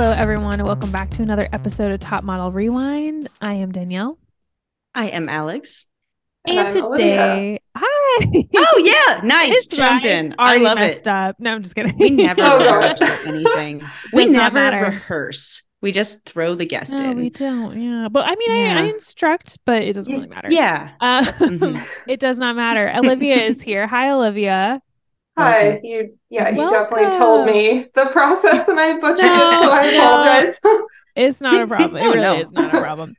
Hello, everyone, and welcome back to another episode of Top Model Rewind. I am Danielle. I am Alex. And today, hi. Oh, yeah. Nice. Jump in. I love it. No, I'm just kidding. We never rehearse anything. We never rehearse. We just throw the guest in. We don't. Yeah. But I mean, I instruct, but it doesn't really matter. Yeah. It does not matter. Olivia is here. Hi, Olivia. Hi. You definitely told me the process and I butchered it, so I apologize. It's not a problem. It really is not a problem.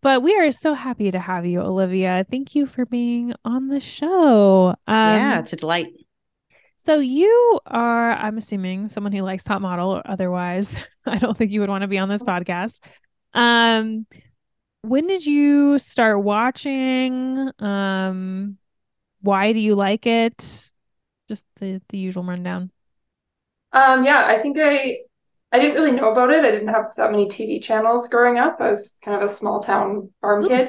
But we are so happy to have you, Olivia. Thank you for being on the show. It's a delight. So you are, I'm assuming, someone who likes Top Model, or otherwise I don't think you would want to be on this podcast. When did you start watching? Why do you like it? Just the usual rundown. I think I didn't really know about it. I didn't have that many TV channels growing up. I was kind of a small town farm kid.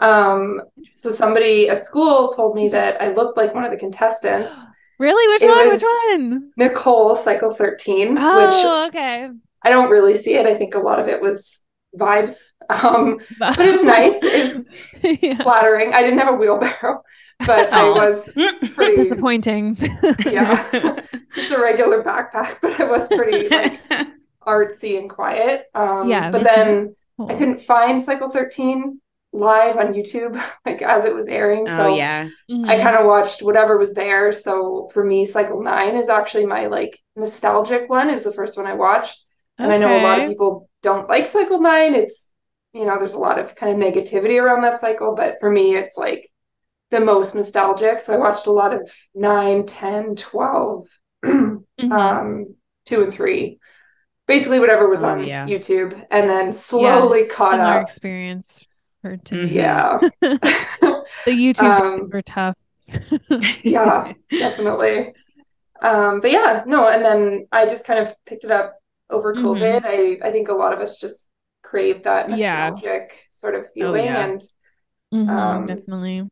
So somebody at school told me that I looked like one of the contestants. Really? Which one? Nicole, Cycle 13. Oh, which okay. I don't really see it. I think a lot of it was vibes. But it was nice. It's flattering. I didn't have a wheelbarrow, but I was pretty disappointing. Yeah. Just a regular backpack, but I was pretty artsy and quiet. But then I couldn't find Cycle 13 live on YouTube as it was airing. So I kind of watched whatever was there. So for me, Cycle 9 is actually my nostalgic one. It was the first one I watched. And I know a lot of people don't like Cycle 9. It's, there's a lot of kind of negativity around that cycle, but for me, it's the most nostalgic. So I watched a lot of 9, 10, 12, mm-hmm. 2 and 3, basically whatever was on YouTube, and then slowly caught up. Experience for two. Yeah. The YouTube days were tough. Yeah, definitely. And then I just kind of picked it up over COVID. I think a lot of us just crave that nostalgic sort of feeling. And definitely.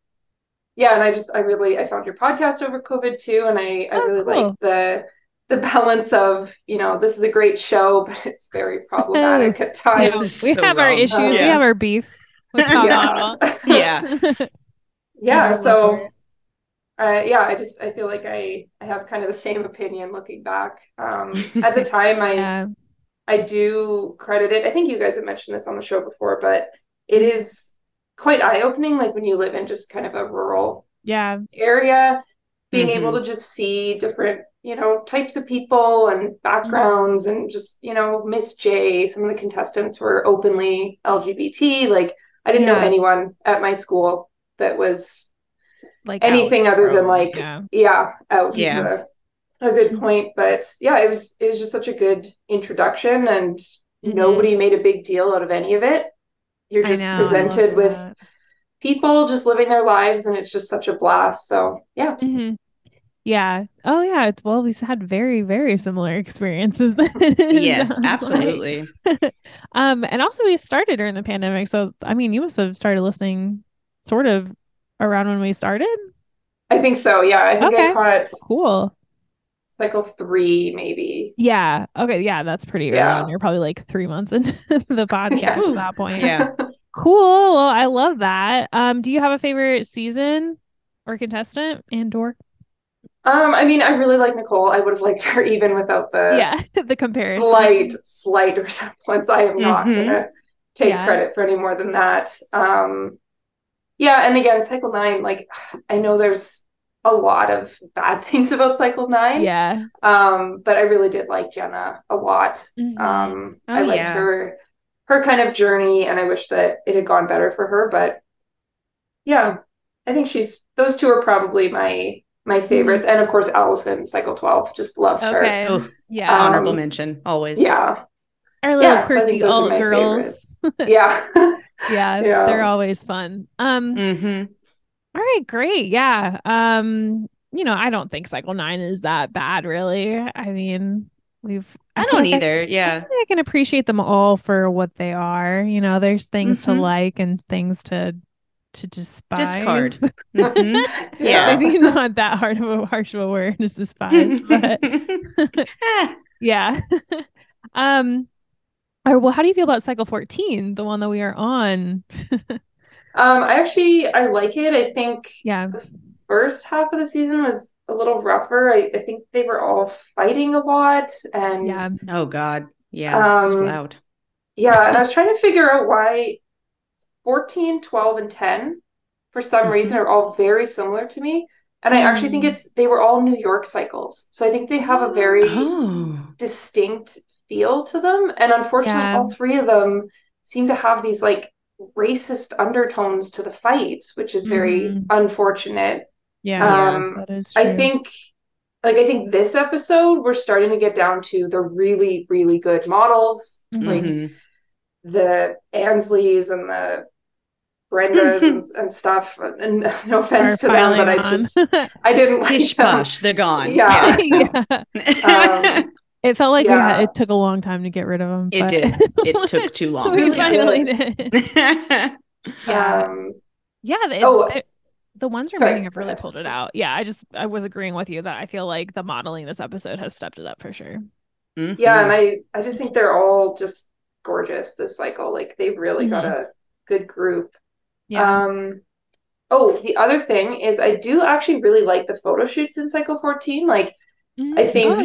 Yeah, and I found your podcast over COVID too, and I really like the balance of, this is a great show, but it's very problematic at times. We have our issues, we have our beef. With Top Model. So I feel like I have kind of the same opinion looking back. At the time I do credit it. I think you guys have mentioned this on the show before, but it is quite eye-opening, when you live in just kind of a rural area, being able to just see different types of people and backgrounds, and just Miss J, some of the contestants were openly LGBT. I didn't know anyone at my school that was anything out, other bro. Than out. Yeah, a good point. But it was just such a good introduction, and nobody made a big deal out of any of it. You're just presented with people just living their lives, and it's just such a blast. So, yeah. Mm-hmm. Yeah. Oh, yeah. We had very, very similar experiences then. Yes, absolutely. And also we started during the pandemic. So, you must have started listening sort of around when we started. I think so. Yeah. I think I caught cool. Cycle 3, maybe. Yeah. Okay. Yeah. That's pretty early on. You're probably 3 months into the podcast at that point. Yeah. Cool. Well, I love that. Do you have a favorite season or contestant and/or? I really like Nicole. I would have liked her even without the the comparison. Slight resemblance. I am not gonna take credit for any more than that. And again, Cycle 9. I know there's a lot of bad things about Cycle 9. Yeah. But I really did like Jenna a lot. Mm-hmm. I liked her kind of journey, and I wish that it had gone better for her, but I think those two are probably my favorites. And of course, Allison, Cycle 12, just loved her. Oh, yeah. Honorable mention always. Yeah. Our little quirky alt girls. Yeah. Yeah. They're always fun. All right, great. Yeah. I don't think Cycle 9 is that bad, really. I don't either. I can appreciate them all for what they are. There's things to like and things to despise. Discard. Mm-hmm. Yeah. Maybe not that harsh of a word as despise, but yeah. Well, how do you feel about cycle 14, the one that we are on? I like it. I think the first half of the season was a little rougher. I think they were all fighting a lot, and oh god, it was loud. And I was trying to figure out why 14, 12, and 10 for some reason are all very similar to me. And I actually think they were all New York cycles. So I think they have a very distinct feel to them. And unfortunately, all three of them seem to have these like racist undertones to the fights, which is very unfortunate. That is true. I think this episode, we're starting to get down to the really, really good models. Like the Ansleys and the Brenda's and stuff, and no offense to them, but I didn't like them. They're gone. It felt like it took a long time to get rid of them. It did. It took too long. We finally did. The ones remaining have really pulled it out. Yeah, I was agreeing with you that I feel like the modeling this episode has stepped it up for sure. Yeah, and I just think they're all just gorgeous this cycle. Like they really got a good group. The other thing is I do actually really like the photo shoots in cycle 14. Like I think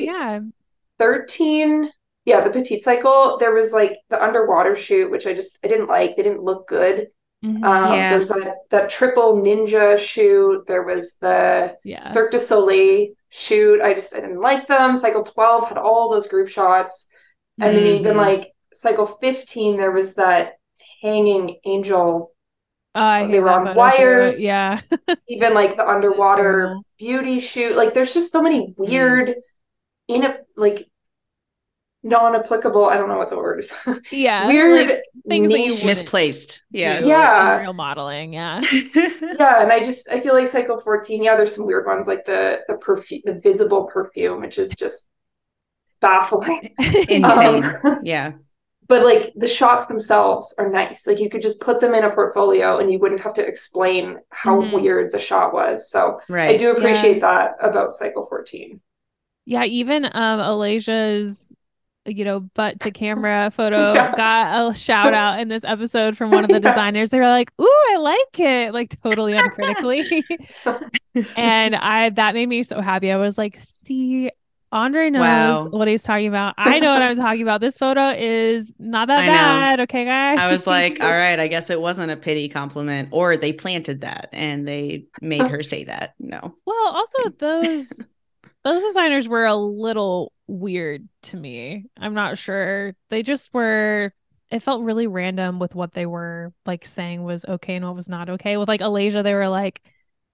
13, the petite cycle, there was like the underwater shoot, which I didn't like. They didn't look good. There's that triple ninja shoot. There was the Cirque du Soleil shoot. I didn't like them. Cycle 12 had all those group shots. And then even like cycle 15, there was that hanging angel. They were on wires. Even like the underwater beauty shoot. Like there's just so many weird, non-applicable. I don't know what the word is. Weird like, things that you misplaced. Like, real modeling. And I feel like cycle 14. There's some weird ones like the perfume, the visible perfume, which is just baffling, insane. But like the shots themselves are nice. Like you could just put them in a portfolio and you wouldn't have to explain how weird the shot was. So I do appreciate that about cycle 14. Yeah. Even Alasia's, butt to camera photo got a shout out in this episode from one of the designers. They were like, "Ooh, I like it." Like totally uncritically. And that made me so happy. I was like, see, Andre knows what he's talking about. I know what I was talking about. This photo is not that bad. Okay, guys. I was like, all right, I guess it wasn't a pity compliment, or they planted that and they made her say that. No. Well, also those designers were a little weird to me. I'm not sure. They just were. It felt really random with what they were like saying was okay and what was not okay. With like Alasia, they were like,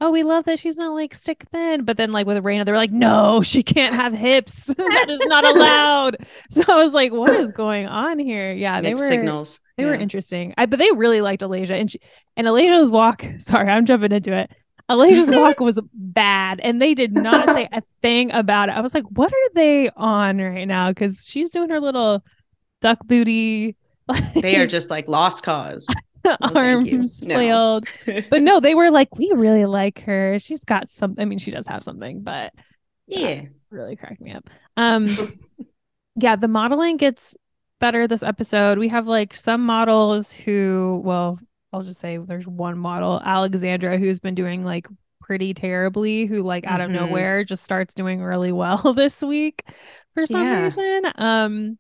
"Oh, we love that she's not like stick thin," but then like with Raina, they're like, "No, she can't have hips. That is not allowed." So I was like, "What is going on here?" Yeah, signals. They were interesting, but they really liked Alasia, and Alasia's walk. Sorry, I'm jumping into it. Alasia's walk was bad, and they did not say a thing about it. I was like, "What are they on right now?" Because she's doing her little duck booty. They are just like lost cause. Arms flailed. But no, they were like, "We really like her. She's got something." I mean, she does have something, but really cracked me up. The modeling gets better this episode. We have like some models who, well, I'll just say there's one model, Alexandra, who's been doing like pretty terribly, who like out of nowhere just starts doing really well this week for some reason.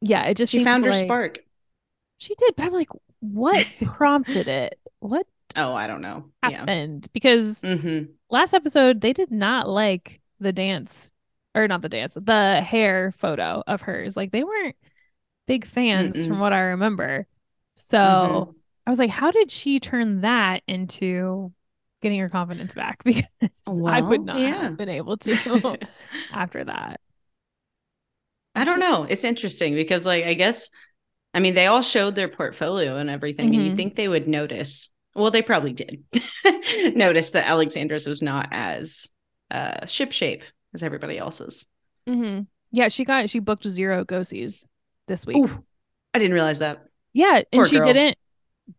It just she found her spark. She did, but I'm like, what prompted it? What? Oh, I don't know. Happened because last episode they did not like the hair photo of hers. Like they weren't big fans from what I remember. So I was like, how did she turn that into getting her confidence back? Because I would not have been able to after that. I don't know. It's interesting because like, I guess, I mean, they all showed their portfolio and everything, and you'd think they would notice. Well, they probably did notice that Alexandra's was not as shipshape as everybody else's. Yeah, she booked 0 go-sees this week. Ooh, I didn't realize that. Yeah, and she didn't,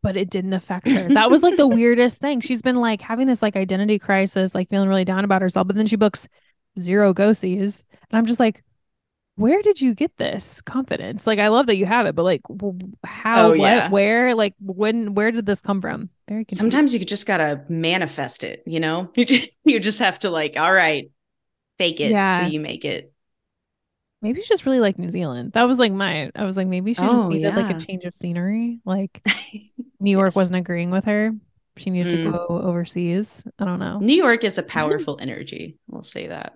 but it didn't affect her. That was like the weirdest thing. She's been like having this like identity crisis, like feeling really down about herself, but then she books 0 go-sees, and I'm just like, where did you get this confidence? Like, I love that you have it, but like, how, where, like, when, where did this come from? Very confused. Sometimes you just gotta manifest it, you know, you just have to like, all right, fake it till you make it. Maybe you just really like New Zealand. That was like I was like, maybe she just needed like a change of scenery. Like New York wasn't agreeing with her. She needed to go overseas. I don't know. New York is a powerful energy. We'll say that.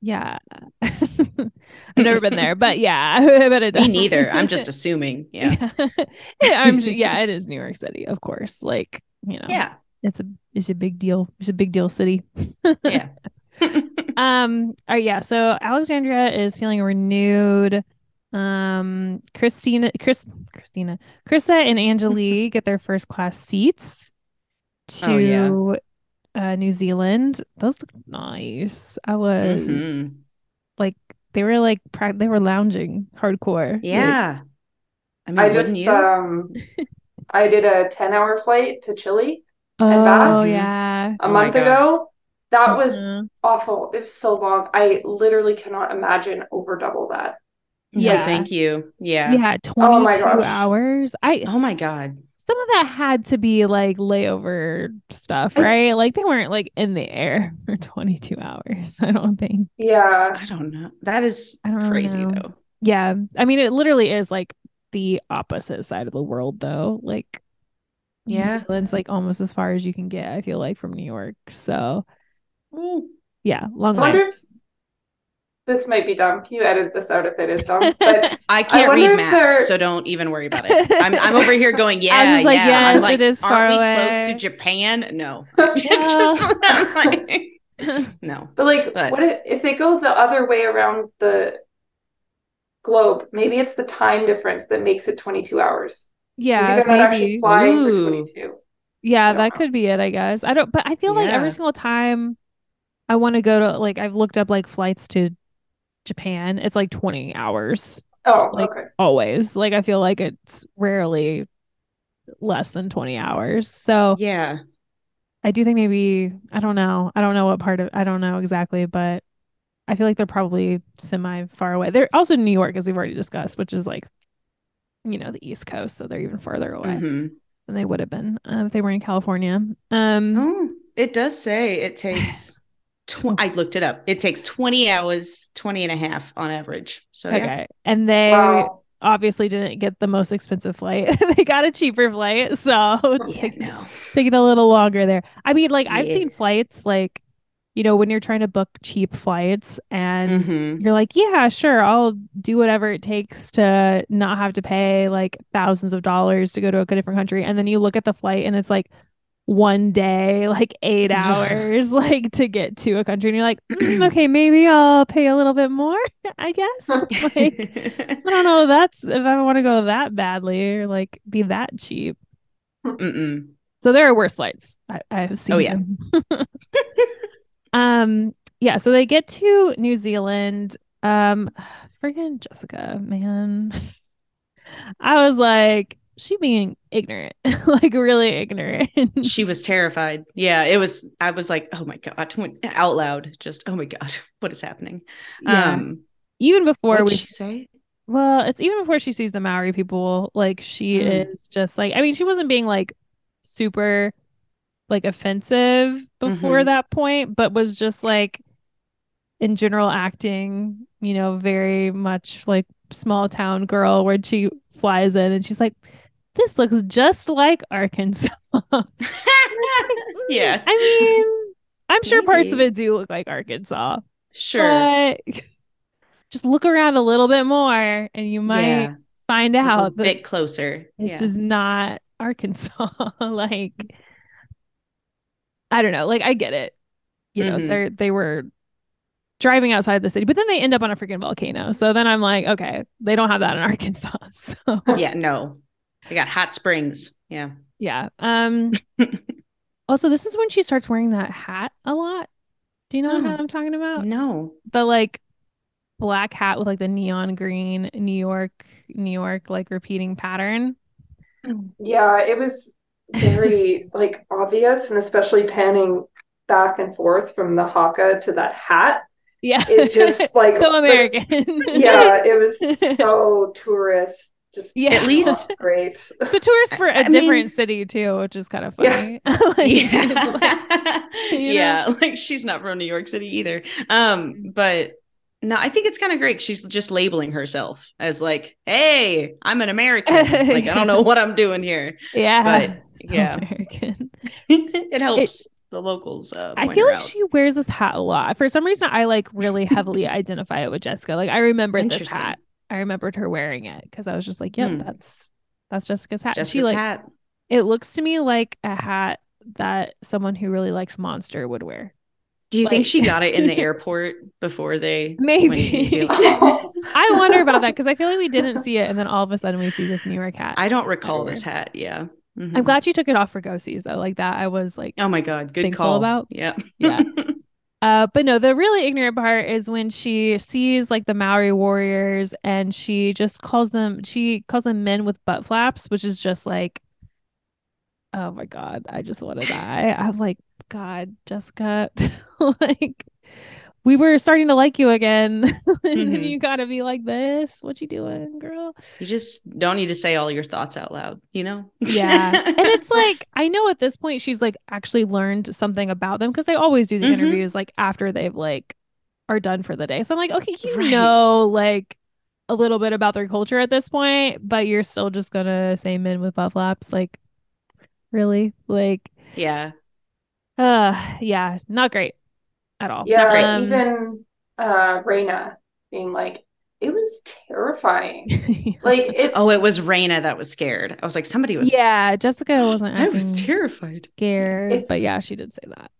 Yeah. I've never been there, but yeah, I bet it does. Me neither. I'm just assuming. It is New York City, of course. Like, you know. Yeah. It's a big deal. It's a big deal city. Yeah. So Alexandra is feeling renewed. Krista and Angelee get their first class seats to New Zealand. Those look nice. I was like, they were like, they were lounging hardcore. Yeah. Like, I just, I did a 10-hour flight to Chile and back a month ago. That was awful. It was so long. I literally cannot imagine over double that. Yeah. Oh, thank you. Yeah. Yeah. 22 hours. Oh my God. Some of that had to be like layover stuff, right? Like they weren't like in the air for 22 hours. I don't think. Yeah. I don't know. That is crazy though. Yeah. I mean, it literally is like the opposite side of the world though. Like, New Zealand's like almost as far as you can get, I feel like, from New York. So long way. This might be dumb. Can you edit this out if it is dumb? But I can't read maps, so don't even worry about it. I'm over here going, yes, like, it is far away. Are we close to Japan? No. No. But like, what if they go the other way around the globe? Maybe it's the time difference that makes it 22 hours. Yeah, maybe they're not actually flying for 22. Yeah, that could be it, I guess. But I feel like every single time I want to go to, like, I've looked up like flights to Japan, it's like 20 hours. Oh, like, okay. Always. Like, I feel like it's rarely less than 20 hours. So yeah, I do think maybe, I don't know exactly, but I feel like they're probably semi far away. They're also New York, as we've already discussed, which is like, you know, the East Coast. So they're even farther away than they would have been if they were in California. It does say it takes... I looked it up. It takes 20 hours, 20 and a half on average. So and they obviously didn't get the most expensive flight. They got a cheaper flight, so taking a little longer there. I mean, like I've seen flights, like, you know, when you're trying to book cheap flights and you're like, yeah, sure, I'll do whatever it takes to not have to pay like thousands of dollars to go to a different country, and then you look at the flight and it's like one day, like 8 hours, like to get to a country, and you're like, okay, maybe I'll pay a little bit more, I guess. Like, I don't know. That's if I want to go that badly or like be that cheap. So there are worse flights I have seen. Oh yeah. So they get to New Zealand. Freaking Jessica, man. I was like, she being ignorant, like really ignorant. She was terrified. Yeah, it was. I was like, oh my God, out loud. Just, oh my God, what is happening? Yeah. Even before she say? Well, it's even before she sees the Maori people, like she is just like, I mean, she wasn't being like super like offensive before that point, but was just like in general acting, you know, very much like small town girl where she flies in and she's like, this looks just like Arkansas. Yeah. I mean, I'm sure parts of it do look like Arkansas. Sure. But just look around a little bit more and you might find out a bit closer. This is not Arkansas. Like, I don't know. Like, I get it. You know, they were driving outside the city, but then they end up on a freaking volcano. So then I'm like, okay, they don't have that in Arkansas. So yeah, no. They got hot springs. Yeah. Yeah. Also, this is when she starts wearing that hat a lot. Do you know what hat I'm talking about? No. The like black hat with like the neon green New York like repeating pattern. Yeah, it was very like obvious, and especially panning back and forth from the haka to that hat. Yeah. It's just like so American. Yeah, it was so tourist. Just yeah, at least great. But tourists for a different city too, which is kind of funny. Yeah. Like she's not from New York City either. But no, I think it's kind of great. She's just labeling herself as like, hey, I'm an American. Like, I don't know what I'm doing here. Yeah. But so yeah, American. It helps. The locals I feel like she wears this hat a lot. For some reason I like really heavily identify it with Jessica. Like I remembered this hat. I remembered her wearing it because I was just like, yep, that's Jessica's hat. It's Jessica's hat. It looks to me like a hat that someone who really likes Monster would wear. Do you think she got it in the airport before they maybe? I wonder about that because I feel like we didn't see it and then all of a sudden we see this New York hat. I don't recall this hat, yeah. Mm-hmm. I'm glad you took it off for go sees though. Like that, I was like, oh my god, good call. About yeah. But no, the really ignorant part is when she sees like the Maori warriors and she just calls them. She calls them men with butt flaps, which is just like, oh my god, I just want to die. I'm like, God, Jessica, like we were starting to like you again, and you gotta be like this. What you doing, girl? You just don't need to say all your thoughts out loud, you know? Yeah. And it's like, I know at this point she's like actually learned something about them because they always do the interviews like after they've like are done for the day. So I'm like, okay, you know, like a little bit about their culture at this point, but you're still just gonna say men with butt flaps, like really, like yeah, yeah, not great. At all. Yeah, even Raina being like, it was terrifying. Like it's it was Raina that was scared. I was like, somebody was Jessica wasn't I was terrified. Scared. But yeah, she did say that.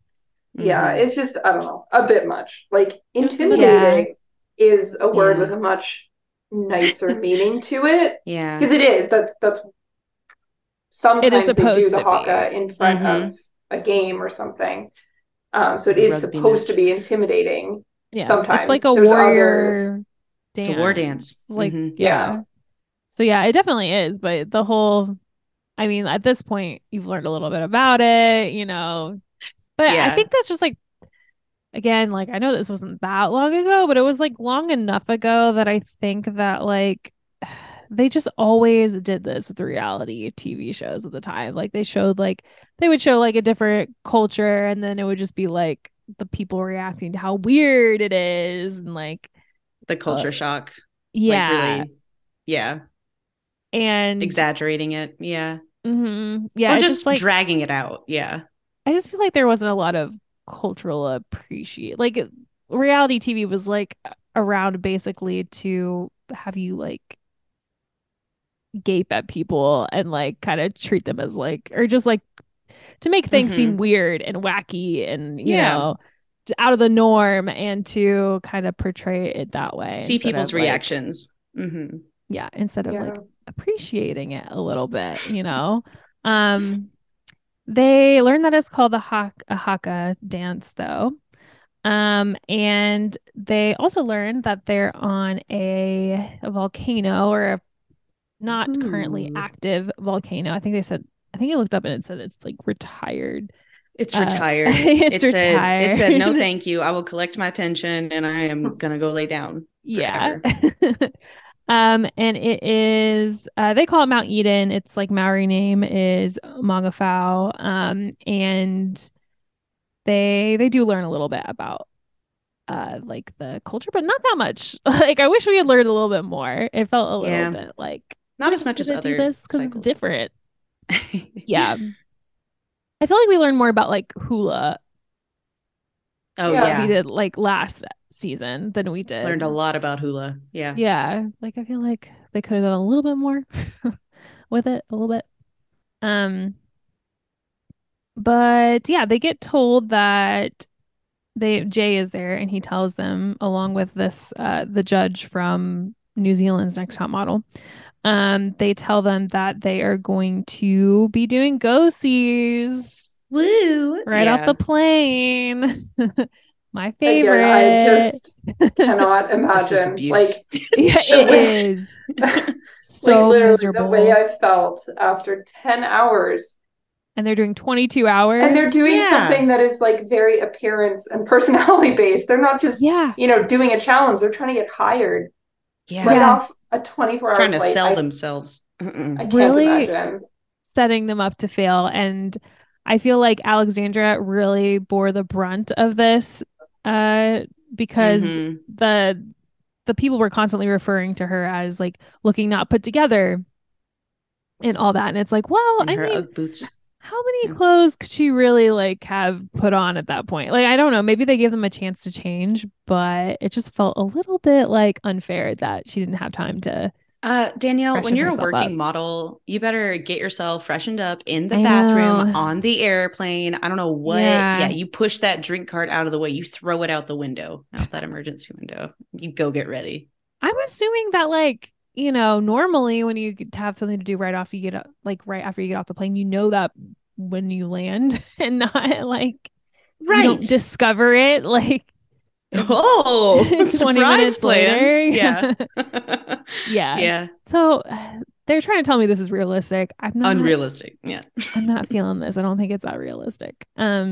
Yeah, it's just I don't know, a bit much. Like intimidating is a word with a much nicer meaning to it. Yeah. Because it is. That's sometimes it is supposed they do the haka in front of a game or something. So it is supposed to be intimidating. Yeah, sometimes it's like a warrior dance. It's a war dance. Like yeah. So yeah, it definitely is. But the whole, I mean, at this point, you've learned a little bit about it, you know. But I think that's just like, again, like I know this wasn't that long ago, but it was like long enough ago that I think that like they just always did this with reality TV shows at the time. Like they would show like a different culture and then it would just be like the people reacting to how weird it is and like the culture shock. Yeah. Like, really, yeah. And exaggerating it. Yeah. Mm-hmm. Yeah. Or just like dragging it out. Yeah. I just feel like there wasn't a lot of cultural appreciation. Like reality TV was like around basically to have you like gape at people and like kind of treat them as like or just like to make things seem weird and wacky and you know out of the norm and to kind of portray it that way, see people's reactions like, instead of like appreciating it a little bit, you know. They learned that it's called the haka dance though. And they also learned that they're on a volcano or a not currently active volcano. I think I looked up and it said it's like retired. It's retired. It said, no, thank you. I will collect my pension and I am going to go lay down. Forever. Yeah. And it is, they call it Mount Eden. It's like Maori name is Mangafau. And they do learn a little bit about like the culture, but not that much. Like, I wish we had learned a little bit more. It felt a little bit like, not as much as other this because it's different. Yeah, I feel like we learned more about like hula. Oh yeah, we did like last season than we did. Learned a lot about hula. Yeah, yeah. Like I feel like they could have done a little bit more with it, a little bit. But yeah, they get told that Jay is there, and he tells them along with this the judge from New Zealand's Next Top Model. They tell them that they are going to be doing go-sees. Woo! Right off the plane. My favorite. Again, I just cannot imagine. Like, it is so like, literally miserable. The way I felt after 10 hours And they're doing 22 hours. And they're doing something that is like very appearance and personality based. They're not just, you know, doing a challenge. They're trying to get hired. Yeah. Right off a 24 hour flight. Trying to sell themselves. I can't imagine. Setting them up to fail. And I feel like Alexandra really bore the brunt of this because the people were constantly referring to her as like looking not put together and all that. And it's like, well, I mean, boots. How many clothes could she really like have put on at that point? Like, I don't know, maybe they gave them a chance to change, but it just felt a little bit like unfair that she didn't have time to. Danielle, when you're a working model, you better get yourself freshened up in the bathroom, on the airplane. I don't know what. Yeah, you push that drink cart out of the way. You throw it out the window, out that emergency window. You go get ready. I'm assuming that like, you know, normally when you have something to do right off, you get up, like right after you get off the plane, you know that when you land and not like you don't discover it like 20 minutes later. Yeah. So they're trying to tell me this is realistic. I'm not unrealistic. Yeah. I'm not feeling this. I don't think it's that realistic. Yeah,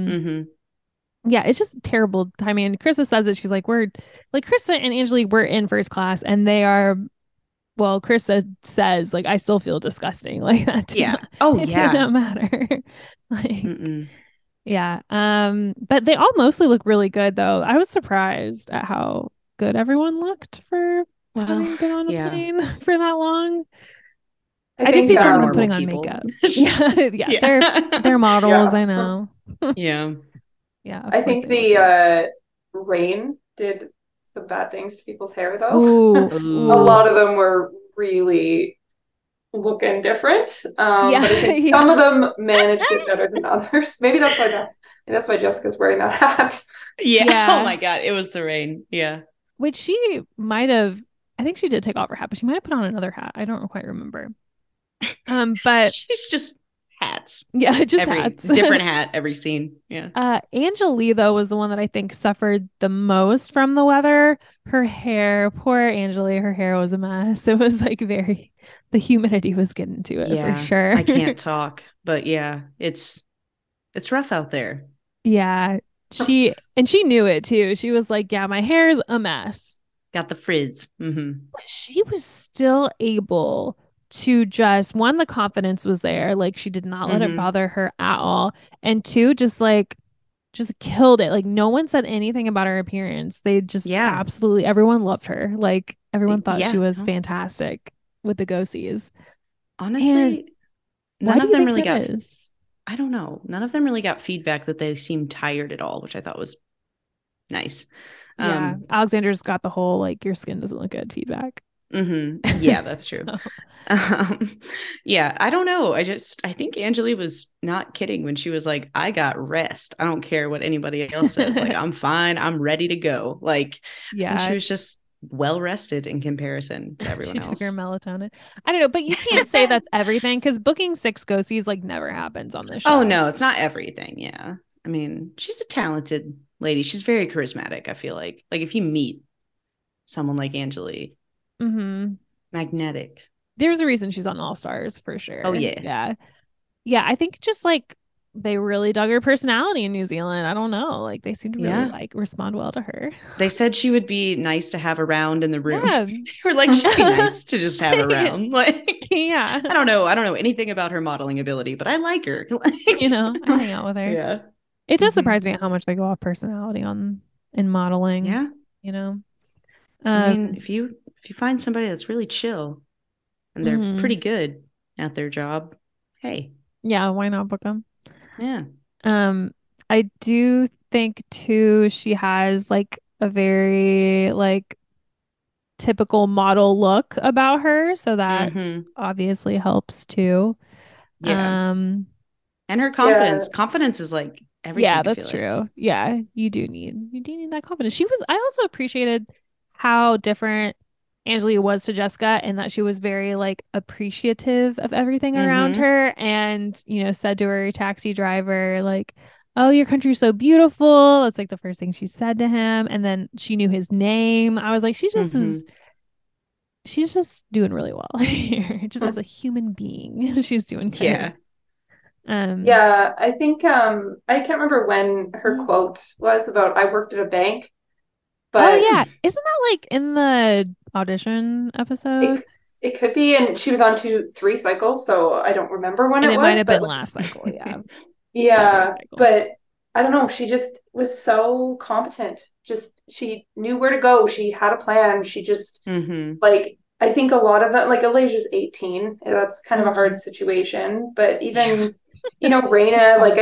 it's just terrible timing. And Krista says it. She's like, we're like Krista and Angelea were in first class and they are. Well, Krista says, like, I still feel disgusting like that. It does not matter. Like, yeah. But they all mostly look really good, though. I was surprised at how good everyone looked for having been on a plane for that long. I did see some of them putting on makeup. They're models. I know. I think the rain did some bad things to people's hair, though. A lot of them were really looking different. But I think some of them managed it better than others. Maybe that's why Jessica's wearing that hat. Oh my god, it was the rain. Which she might have. I think she did take off her hat, but she might have put on another hat. I don't quite remember. But she's just hats. Yeah, just every hats. Different hat every scene. Yeah. Angelea though was the one that I think suffered the most from the weather. Her hair, poor Angelea, her hair was a mess. It was like very the humidity was getting to it for sure. I can't talk, but it's rough out there. Yeah. She knew it too. She was like, yeah, my hair is a mess. Got the frizz. But she was still able to just, one, the confidence was there. Like, she did not let it bother her at all. And two, just killed it. Like, no one said anything about her appearance. They just absolutely, everyone loved her. Like, everyone thought she was fantastic with the go-sees. Honestly, and none of them really got, I don't know. None of them really got feedback that they seemed tired at all, which I thought was nice. Alexandra's got the whole, like, your skin doesn't look good feedback. Yeah, that's true. I don't know. I think Angelea was not kidding when she was like, I got rest. I don't care what anybody else says. Like, I'm fine. I'm ready to go. Like, she was just well rested in comparison to everyone else. She took her melatonin. I don't know, but you can't say that's everything because booking 6 go-sees like never happens on this show. Oh no, it's not everything. Yeah, I mean, she's a talented lady. She's very charismatic. I feel like if you meet someone like Angelea. Magnetic. There's a reason she's on All Stars for sure. I think just like they really dug her personality in New Zealand. I don't know, like they seem to really like respond well to her. They said she would be nice to have around in the room. They were like, she'd be nice to just have around. Like, I don't know anything about her modeling ability, but I like her. Like, you know, I hang out with her. Yeah, it does surprise me at how much they go off personality on in modeling. Yeah, you know. I mean, if you find somebody that's really chill and they're pretty good at their job, hey. Yeah, why not book them? Yeah. I do think too she has like a very like typical model look about her, so that obviously helps too. Yeah. And her confidence. Yeah. Confidence is like everything. Yeah, that's true. Like. Yeah, you do need that confidence. I also appreciated how different Angelea was to Jessica, and that she was very like appreciative of everything around her, and you know, said to her taxi driver like, oh, your country's so beautiful. That's like the first thing she said to him, and then she knew his name. I was like, she's just doing really well here. Just as a human being, she's doing good. I think I can't remember when her quote was about, I worked at a bank. But oh yeah, isn't that like in the audition episode? It could be, and she was on 2-3 cycles, so I don't remember when it was. It might have been last cycle, yeah. Yeah, but I don't know. She just was so competent. Just she knew where to go. She had a plan. She just like, I think a lot of that, like Alasia's 18. That's kind of a hard situation. But even, you know, Raina, like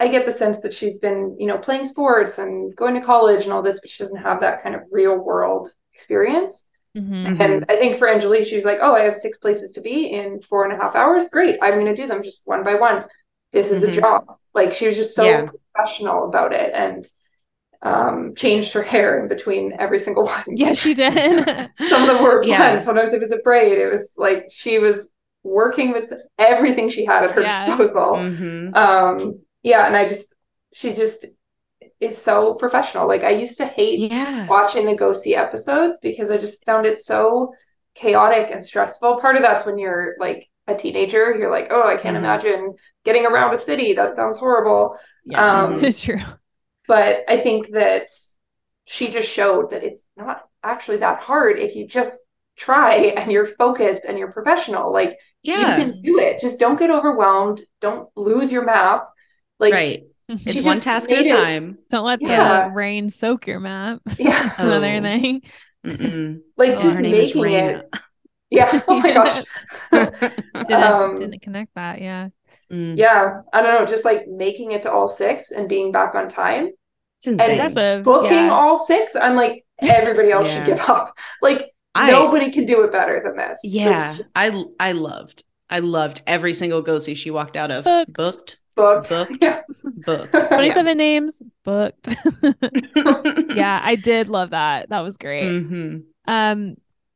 I get the sense that she's been, you know, playing sports and going to college and all this, but she doesn't have that kind of real world experience. Mm-hmm. And I think for Angelea, she's like, oh, I have 6 places to be in 4.5 hours. Great. I'm going to do them just one by one. This is a job. Like she was just so professional about it, and changed her hair in between every single one. Yeah, she did. Some of the work ones. Sometimes it was a braid. It was like she was working with everything she had at her disposal. And she just is so professional. Like I used to hate watching the Go See episodes because I just found it so chaotic and stressful. Part of that's when you're like a teenager, you're like, oh, I can't imagine getting around a city. That sounds horrible. Yeah, it's true. But I think that she just showed that it's not actually that hard if you just try and you're focused and you're professional. Like you can do it. Just don't get overwhelmed. Don't lose your map. Like it's one task at a time. Don't let the rain soak your map. Yeah. That's another thing. Like just making it. Yeah. Oh my gosh. Didn't connect that. Yeah. Yeah. I don't know. Just like making it to all 6 and being back on time. It's insane. And booking all 6. I'm like, everybody else should give up. Like nobody can do it better than this. Yeah. Just... I loved every single Go See she walked out of. Booked. Yeah. Booked. 27 names. Booked. Yeah. I did love that. That was great.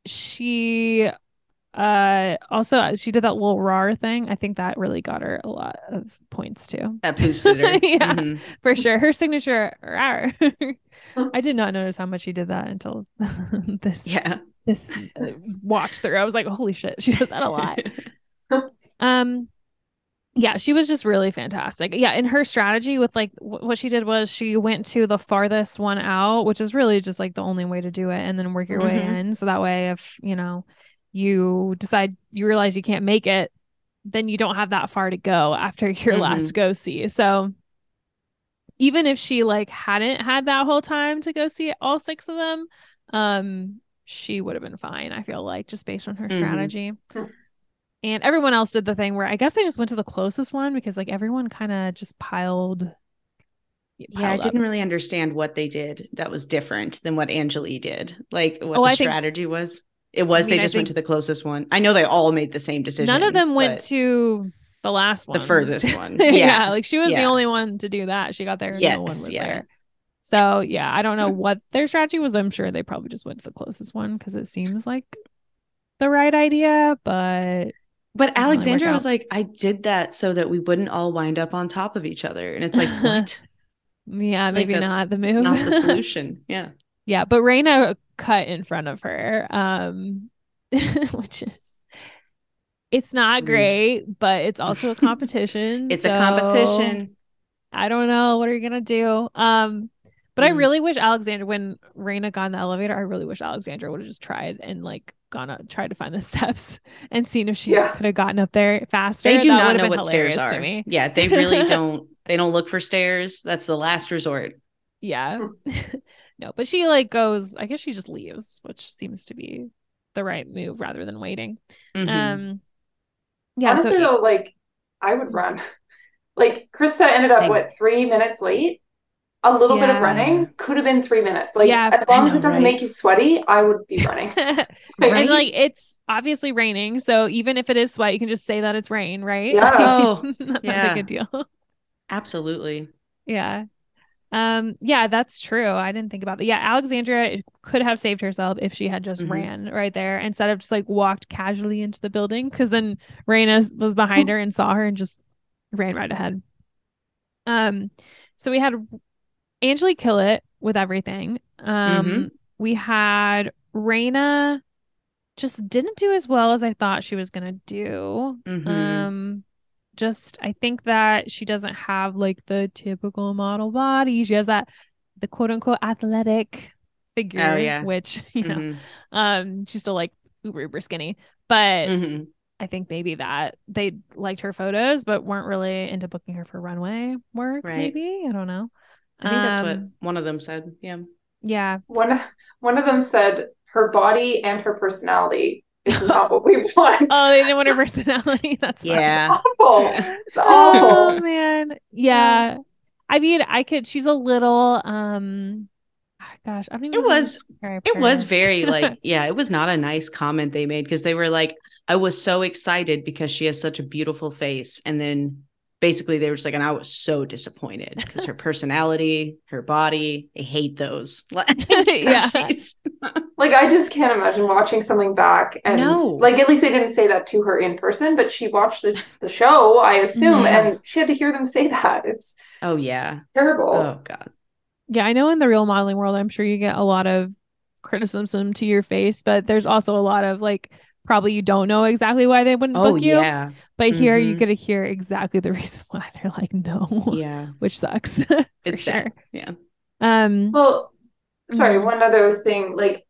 She also she did that little rawr thing. I think that really got her a lot of points too. That boosted her. Yeah, for sure. Her signature rawr. I did not notice how much she did that until this watch through. I was like, holy shit, she does that a lot. Yeah, she was just really fantastic. Yeah, and her strategy with like what she did was she went to the farthest one out, which is really just like the only way to do it, and then work your way in. So that way, if you know, you decide you realize you can't make it, then you don't have that far to go after your last Go See. So even if she like hadn't had that whole time to go see all 6 of them, she would have been fine. I feel like just based on her strategy. And everyone else did the thing where I guess they just went to the closest one because like everyone kind of just piled up. I didn't really understand what they did that was different than what Angelea did. Like what the strategy was. It was went to the closest one. I know they all made the same decision. None of them went to the last one. The furthest one. Yeah. Like she was the only one to do that. She got there and no one was there. So yeah, I don't know what their strategy was. I'm sure they probably just went to the closest one because it seems like the right idea, But Alexandra was like, I did that so that we wouldn't all wind up on top of each other. And it's like, what? It's maybe like, not the move. Not the solution. Yeah. Yeah. But Raina cut in front of her, which is, it's not great, but it's also a competition. It's a competition. I don't know. What are you going to do? But I really wish Alexandra, when Raina got in the elevator, I really wish Alexandra would have just tried and like, tried to find the steps and seen if she could have gotten up there faster. They do not know what stairs are. To me. Yeah, they really don't. They don't look for stairs. That's the last resort. Yeah. No, but she like goes, I guess she just leaves, which seems to be the right move rather than waiting. Honestly, though, like I would run. Like Krista ended up 3 minutes late. A little bit of running could have been 3 minutes. Like as long as it doesn't make you sweaty, I would be running. And like it's obviously raining, so even if it is sweat, you can just say that it's rain, right? Yeah. Not a good deal. Absolutely. Yeah. Yeah, that's true. I didn't think about that. Yeah, Alexandra could have saved herself if she had just ran right there instead of just like walked casually into the building, because then Raina was behind her and saw her and just ran right ahead. So we had Angelea kill it with everything. We had Raina just didn't do as well as I thought she was going to do. just, I think that she doesn't have like the typical model body. She has that, the quote unquote athletic figure, which, you know, she's still like uber, uber skinny, but I think maybe that they liked her photos, but weren't really into booking her for runway work. Right. Maybe. I don't know. I think that's what one of them said. Yeah. Yeah. One of them said her body and her personality is not what we want. Oh, they didn't want her personality. That's awful. It's awful. Oh man. Yeah. I mean, she's a little, gosh, I mean, it was very like, yeah, it was not a nice comment they made. Cause they were like, I was so excited because she has such a beautiful face. And then basically they were just like, and I was so disappointed because her personality, her body, I hate those. Like, I just can't imagine watching something back. And like, at least they didn't say that to her in person, but she watched the show, I assume. Yeah. And she had to hear them say that. It's terrible. Oh God. Yeah, I know in the real modeling world, I'm sure you get a lot of criticism to your face, but there's also a lot of like, probably you don't know exactly why they wouldn't book you. Yeah. But here you get to hear exactly the reason why they're like, no. Yeah. Which sucks. It's sure. Yeah. Well, sorry, one other thing. Like,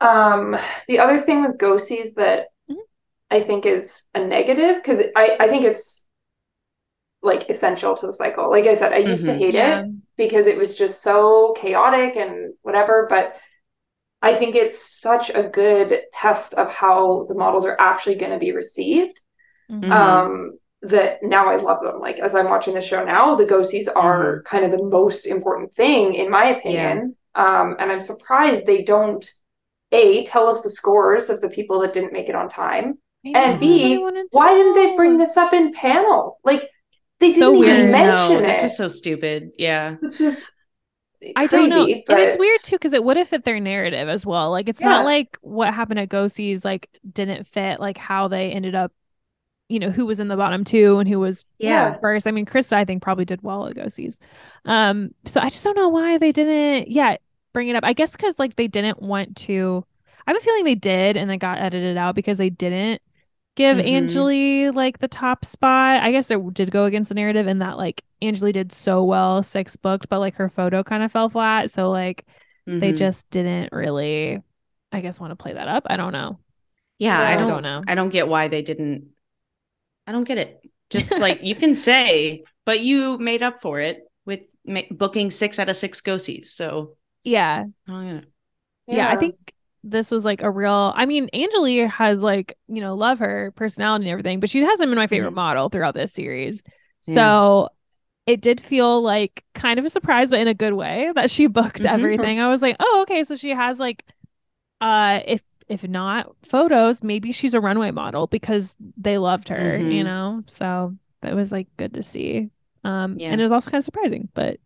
the other thing with go-sees that I think is a negative, because I think it's like essential to the cycle. Like I said, I used to hate it because it was just so chaotic and whatever, but I think it's such a good test of how the models are actually going to be received that now I love them. Like, as I'm watching the show now, the go-sees are kind of the most important thing, in my opinion. Yeah. And I'm surprised they don't, A, tell us the scores of the people that didn't make it on time, and B, why didn't they bring this up in panel? Like, they didn't even mention it. This was so stupid. Yeah. It's just crazy, I don't know. But... And it's weird too, because it would have fit their narrative as well. Like, it's not like what happened at go-sees like didn't fit like how they ended up, you know, who was in the bottom two and who was first. I mean, Krista, I think, probably did well at go-sees. So I just don't know why they didn't bring it up. I guess because like they didn't want to. I have a feeling they did, and they got edited out because they didn't give Angelee like the top spot. I guess it did go against the narrative in that like Angelee did so well, 6 booked, but like her photo kind of fell flat. So like they just didn't really, I guess, want to play that up. I don't know. Yeah, so, I don't know. I don't get why they didn't. I don't get it. Just like you can say, but you made up for it with booking 6 out of 6 go-sees. So yeah. Yeah, I think this was like a real, I mean, Angelee has like, you know, love her personality and everything, but she hasn't been my favorite model throughout this series. So it did feel like kind of a surprise, but in a good way, that she booked everything. I was like, oh, okay. So she has like, if not photos, maybe she's a runway model because they loved her, you know? So that was like good to see. And it was also kind of surprising, but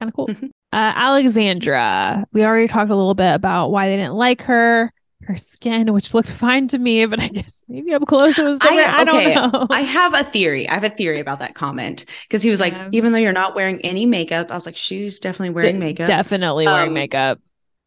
kind of cool. Alexandra, we already talked a little bit about why they didn't like her skin, which looked fine to me, but I guess maybe up close it was different. I don't know. I have a theory about that comment, because he was like, even though you're not wearing any makeup, I was like, she's definitely wearing makeup. Definitely wearing makeup.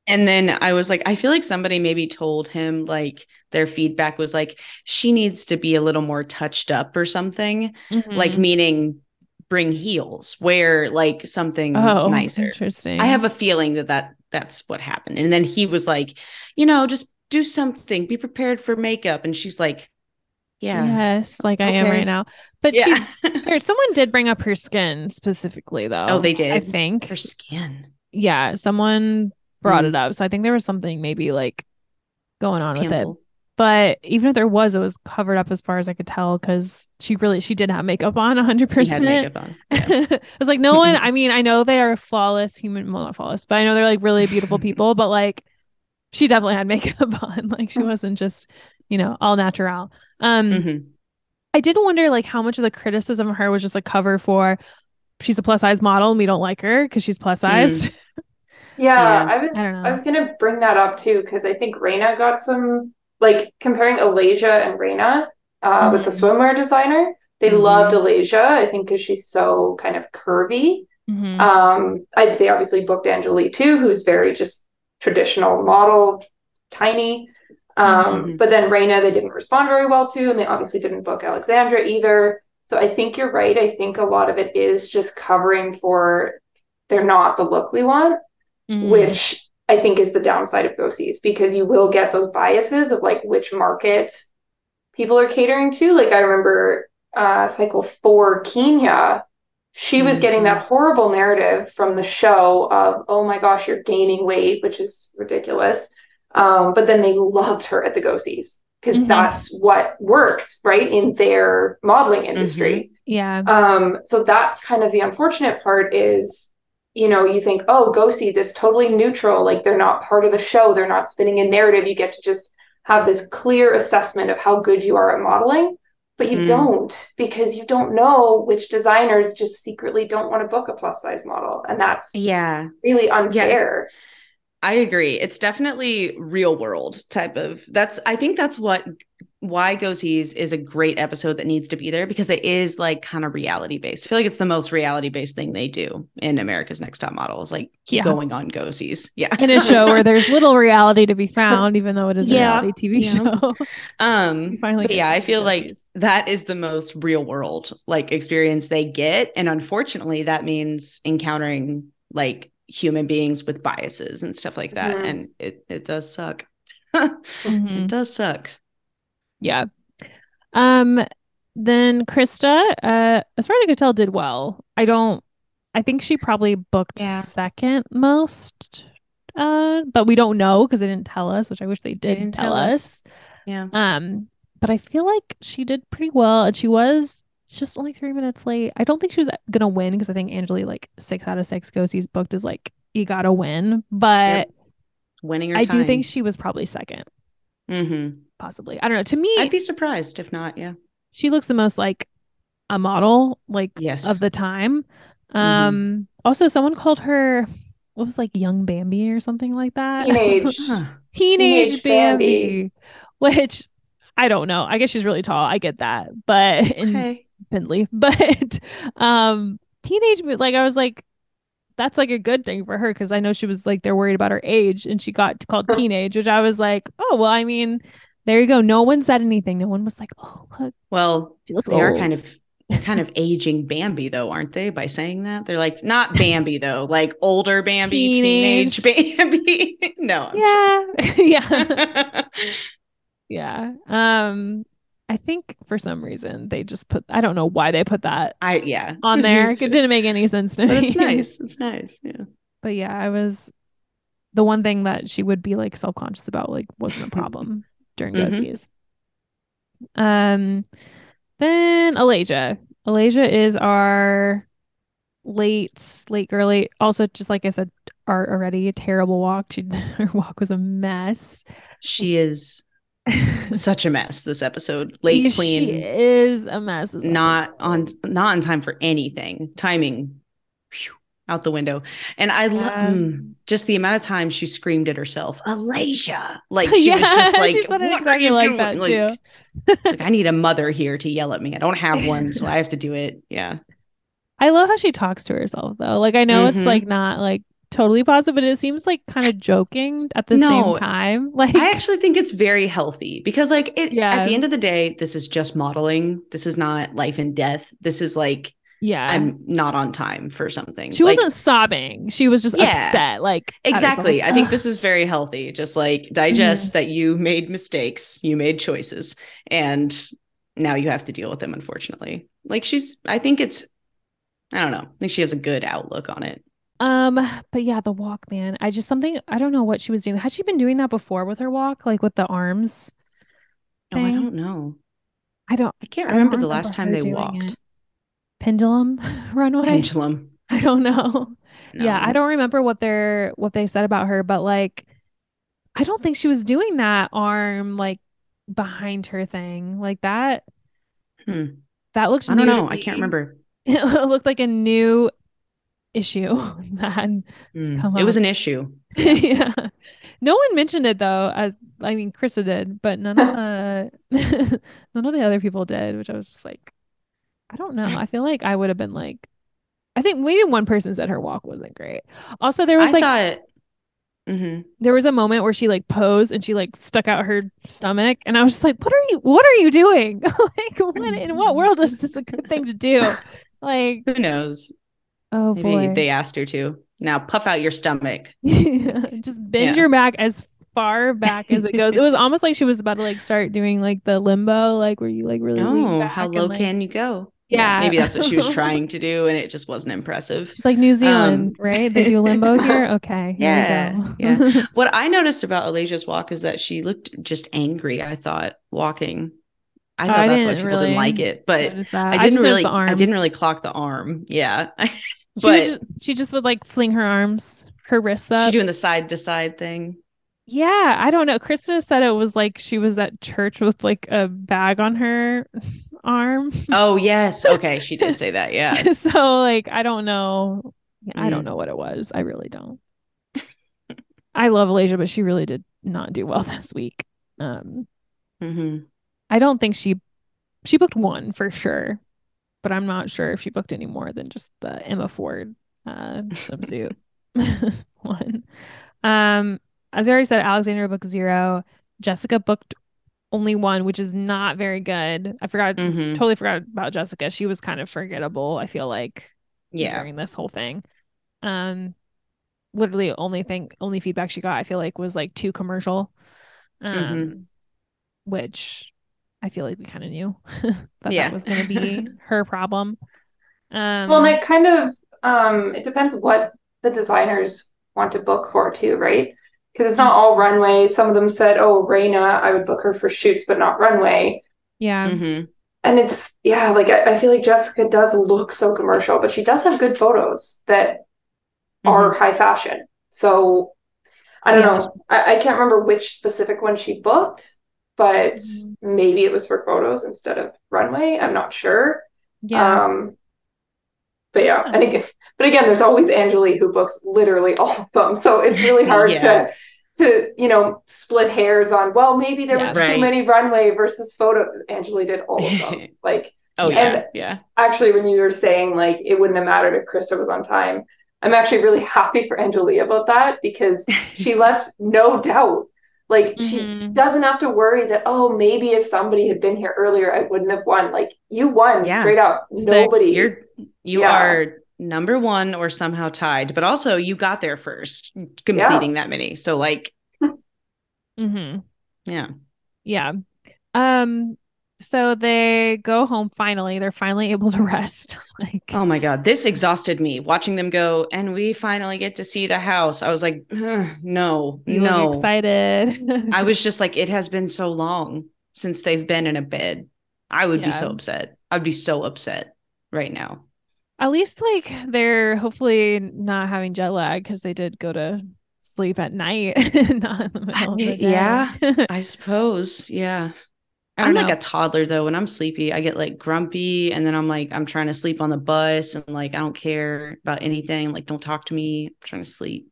And then I was like, I feel like somebody maybe told him like their feedback was like, she needs to be a little more touched up or something, like meaning bring heels, wear like something nicer. Interesting. I have a feeling that's what happened. And then he was like, you know, just do something, be prepared for makeup. And she's like, yes, like I am right now. But someone did bring up her skin specifically though. Oh, they did. I think her skin. Yeah. Someone brought it up. So I think there was something maybe like going on with it. But even if there was, it was covered up as far as I could tell, because she did have makeup on 100%. She had makeup on. Yeah. I was like, no one, I mean, I know they are not flawless, but I know they're like really beautiful people, but like she definitely had makeup on. Like she wasn't just, you know, all natural. I did wonder like how much of the criticism of her was just a cover for she's a plus size model and we don't like her because she's plus sized. Yeah, I was going to bring that up too, because I think Raina got some... Like, comparing Alasia and Raina with the swimwear designer, they loved Alasia, I think, because she's so kind of curvy. They obviously booked Angelee, too, who's very just traditional model, tiny. But then Raina, they didn't respond very well to, and they obviously didn't book Alexandra either. So I think you're right. I think a lot of it is just covering for they're not the look we want, which I think is the downside of go-sees, because you will get those biases of like which market people are catering to. Like I remember cycle 4 Kenya, she was getting that horrible narrative from the show of, oh my gosh, you're gaining weight, which is ridiculous. But then they loved her at the go-sees because that's what works, right, in their modeling industry. Yeah. So that's kind of the unfortunate part is, you know, you think, oh, go see this totally neutral, like they're not part of the show, they're not spinning a narrative. You get to just have this clear assessment of how good you are at modeling, but you don't, because you don't know which designers just secretly don't want to book a plus size model. And that's really unfair. Yeah. I agree. It's definitely real world type of I think that's why Go-Sees is a great episode that needs to be there, because it is like kind of reality based. I feel like it's the most reality based thing they do in America's Next Top Model is like going on Go-Sees. Yeah. In a show where there's little reality to be found, even though it is a reality TV show. I feel like that is the most real world like experience they get. And unfortunately that means encountering like human beings with biases and stuff like that. And it does suck. It does suck. Yeah. Then Krista, as far as I could tell, did well. I think she probably booked second most, but we don't know because they didn't tell us, which I wish they did tell us. Yeah. But I feel like she did pretty well, and she was just only 3 minutes late. I don't think she was gonna win because I think Angelea, like 6 out of 6 go-sees booked, is like you gotta win. But winning her time. Do think she was probably second. Possibly. I don't know. To me, I'd be surprised if not. Yeah. She looks the most like a model, like of the time. Also someone called her what was like young Bambi or something like that. Teenage Bambi. Which I don't know. I guess she's really tall. I get that. But Findley. But teenage, like I was like, that's like a good thing for her, because I know she was like, they're worried about her age, and she got called teenage, which I was like, oh, well, I mean, there you go. No one said anything. No one was like, oh, look. Well, she looks old. Are kind of aging Bambi though, aren't they? By saying that, they're like, not Bambi though, like older Bambi, teenage Bambi. No. Yeah. Yeah. I think for some reason they just put, I don't know why they put that on there. It didn't make any sense to me. But it's nice. It's nice. Yeah. But yeah, I was the one thing that she would be like self-conscious about, like wasn't a problem during Go-Sees. Then Alasia. Alasia is our late girly. Also, just like I said, our already a terrible walk. Her walk was a mess. She is such a mess this episode. Late queen. She is a mess. Not on time for anything. Timing out the window. And I love just the amount of time she screamed at herself, Alasia. Like she was just like, what are you doing? Like I need a mother here to yell at me. I don't have one, so I have to do it. Yeah. I love how she talks to herself though. Like I know it's like not like totally positive, but it seems like kind of joking at the same time. Like I actually think it's very healthy, because like at the end of the day, this is just modeling. This is not life and death. This is like, I'm not on time for something. She wasn't sobbing. She was just upset. Like exactly. I think this is very healthy. Just like digest that you made mistakes, you made choices, and now you have to deal with them, unfortunately. Like I don't know. I think she has a good outlook on it. But yeah, the walk, man, I don't know what she was doing. Had she been doing that before with her walk, like with the arms thing? Oh, I don't know. I can't remember the last time they walked. Pendulum runway? Pendulum. I don't know. No. Yeah. I don't remember what they said about her, but like, I don't think she was doing that arm, like behind her thing like that. That looks, I don't know. I can't remember. It looked like a new issue that had come up. It was an issue. Yeah. No one mentioned it though. Krista did, but none of the other people did, which I was just like, I don't know. I feel like I would have been like, I think maybe one person said her walk wasn't great. Also, there was I like, thought, Mm-hmm. There was a moment where she like posed and she like stuck out her stomach, and I was just like, what are you doing? Like, what in what world is this a good thing to do? Like, who knows? Oh, maybe boy, they asked her to. Now puff out your stomach. Yeah, just bend your back as far back as it goes. It was almost like she was about to like start doing like the limbo, like where you like really lean back, how low and, like, can you go? Yeah, maybe that's what she was trying to do, and it just wasn't impressive. She's like, New Zealand, right? They do limbo here. Okay. Here we go. What I noticed about Alasia's walk is that she looked just angry. I thought walking. I thought that's why people didn't like it, but I didn't really clock the arm. Yeah, but she just would like fling her arms, her wrists up. She's doing the side to side thing. Yeah, I don't know. Krista said it was like she was at church with like a bag on her arm. Oh, yes. Okay. She did say that. Yeah. So like, I don't know. I don't know what it was. I really don't. I love Alasia, but she really did not do well this week. I don't think she booked one for sure, but I'm not sure if she booked any more than just the Emma Ford swimsuit one. As I already said, Alexandra booked 0. Jessica booked only 1, which is not very good. I forgot, totally forgot about Jessica. She was kind of forgettable, I feel like, during this whole thing. Literally only feedback she got, I feel like, was like too commercial, which I feel like we kind of knew that was going to be her problem. Well, and it kind of, it depends what the designers want to book for too, right? Because it's not all runway. Some of them said, oh, Raina, I would book her for shoots, but not runway. Yeah. Mm-hmm. And it's, like, I feel like Jessica does look so commercial, but she does have good photos that are high fashion. So I don't know. I can't remember which specific one she booked, but maybe it was for photos instead of runway. I'm not sure. Yeah. But again, there's always Angelea who books literally all of them. So it's really hard to split hairs on, well, maybe there were too many runway versus photo. Angelea did all of them. Like, actually, when you were saying like it wouldn't have mattered if Krista was on time, I'm actually really happy for Angelea about that, because she left no doubt. Like, she doesn't have to worry that, oh, maybe if somebody had been here earlier, I wouldn't have won. Like, you won straight up. Nobody. You are number 1 or somehow tied, but also you got there first, completing that many. So, like, yeah. So they go home finally. They're finally able to rest. Like, oh my God, this exhausted me watching them go. And we finally get to see the house. I was like, no. Excited. I was just like, it has been so long since they've been in a bed. I would be so upset. I'd be so upset right now. At least like they're hopefully not having jet lag, because they did go to sleep at night, not in the middle of the day. Yeah, I suppose. Yeah. I'm like a toddler, though. When I'm sleepy, I get like grumpy, and then I'm like, I'm trying to sleep on the bus, and like, I don't care about anything. Like, don't talk to me. I'm trying to sleep.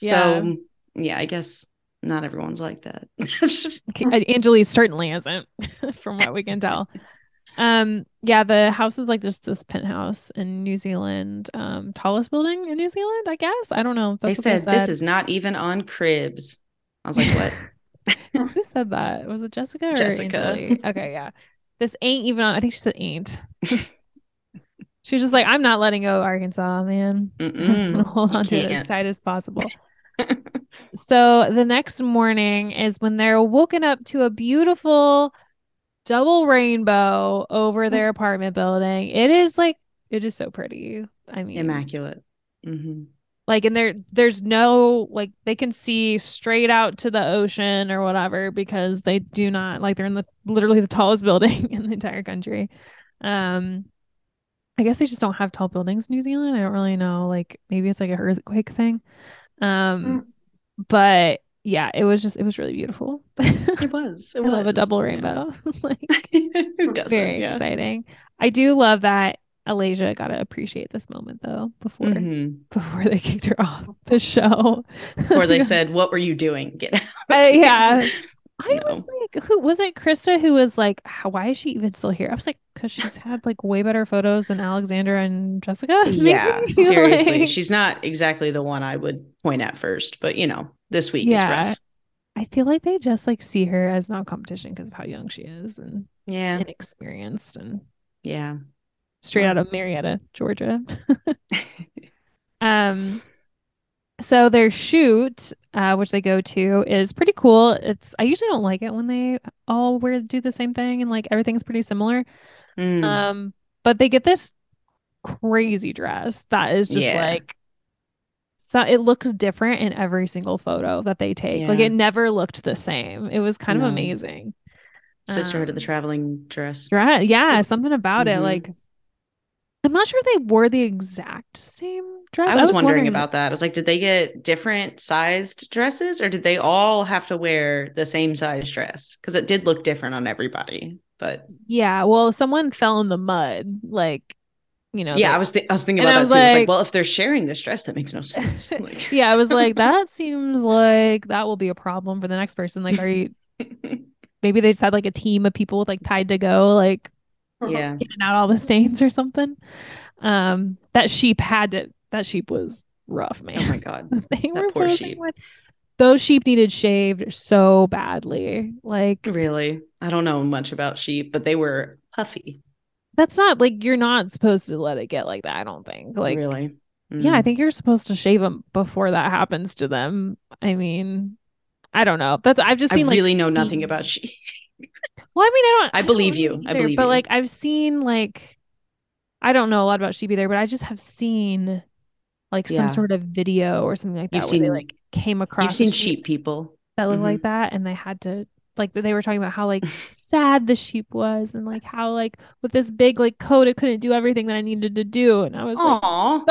Yeah. So yeah, I guess not everyone's like that. Angelea certainly isn't, from what we can tell. The house is like just this penthouse in New Zealand, tallest building in New Zealand, I guess. I don't know. That's what they said. This is not even on Cribs. I was like, what? Who said that? Was it Jessica or Angelea? Okay, yeah. This ain't even on. I think she said ain't. She was just like, I'm not letting go of Arkansas, man. I'm gonna hold on to it as tight as possible. So the next morning is when they're woken up to a beautiful double rainbow over their apartment building. It is so pretty. I mean, immaculate. Like, and there's no, like, they can see straight out to the ocean or whatever, because they do not, like, they're in literally the tallest building in the entire country. I guess they just don't have tall buildings in New Zealand. I don't really know. Like, maybe it's like an earthquake thing. But yeah, it was really beautiful. It was. I love a double rainbow. Like, who doesn't? Very exciting. I do love that. Alasia got to appreciate this moment, though, before they kicked her off the show. Before they said, what were you doing? Get out. I was like, who was it? Krista, who was like, why is she even still here? I was like, because she's had like way better photos than Alexandra and Jessica. Yeah, seriously. Like, she's not exactly the one I would point at first, but this week is rough. I feel like they just like see her as not competition because of how young she is and inexperienced and straight out of Marietta, Georgia. So their shoot, which they go to, is pretty cool. I usually don't like it when they all do the same thing and like everything's pretty similar. But they get this crazy dress that is just like, so it looks different in every single photo that they take. Like it never looked the same. It was kind of amazing. Sisterhood of the Traveling Dress. Right. Yeah. Something about it. Like, I'm not sure if they wore the exact same dress. I was wondering about that. I was like, did they get different sized dresses or did they all have to wear the same size dress? Because it did look different on everybody. But yeah, well, someone fell in the mud. Like, you know. Yeah, I was thinking about that too. Like, I was like, well, if they're sharing this dress, that makes no sense. Like, yeah, I was like, that seems like that will be a problem for the next person. Like, are you? Maybe they just had like a team of people with like Tide to Go, like. Yeah, getting out all the stains or something. That sheep was rough, man. Oh my god, poor sheep. Those sheep needed shaved so badly. Like, really, I don't know much about sheep, but they were puffy. That's not like you're not supposed to let it get like that. I don't think. Like, really? Mm. Yeah, I think you're supposed to shave them before that happens to them. I mean, I don't know. I really know nothing about sheep. Well, I mean, I believe you. Either, I believe you. But like, I've seen like, I don't know a lot about sheep either, but I just have seen like some sort of video or something like that. You've seen sheep people that look like that, and they had to like they were talking about how like sad the sheep was, and like how like with this big like coat it couldn't do everything that I needed to do, and I was like, I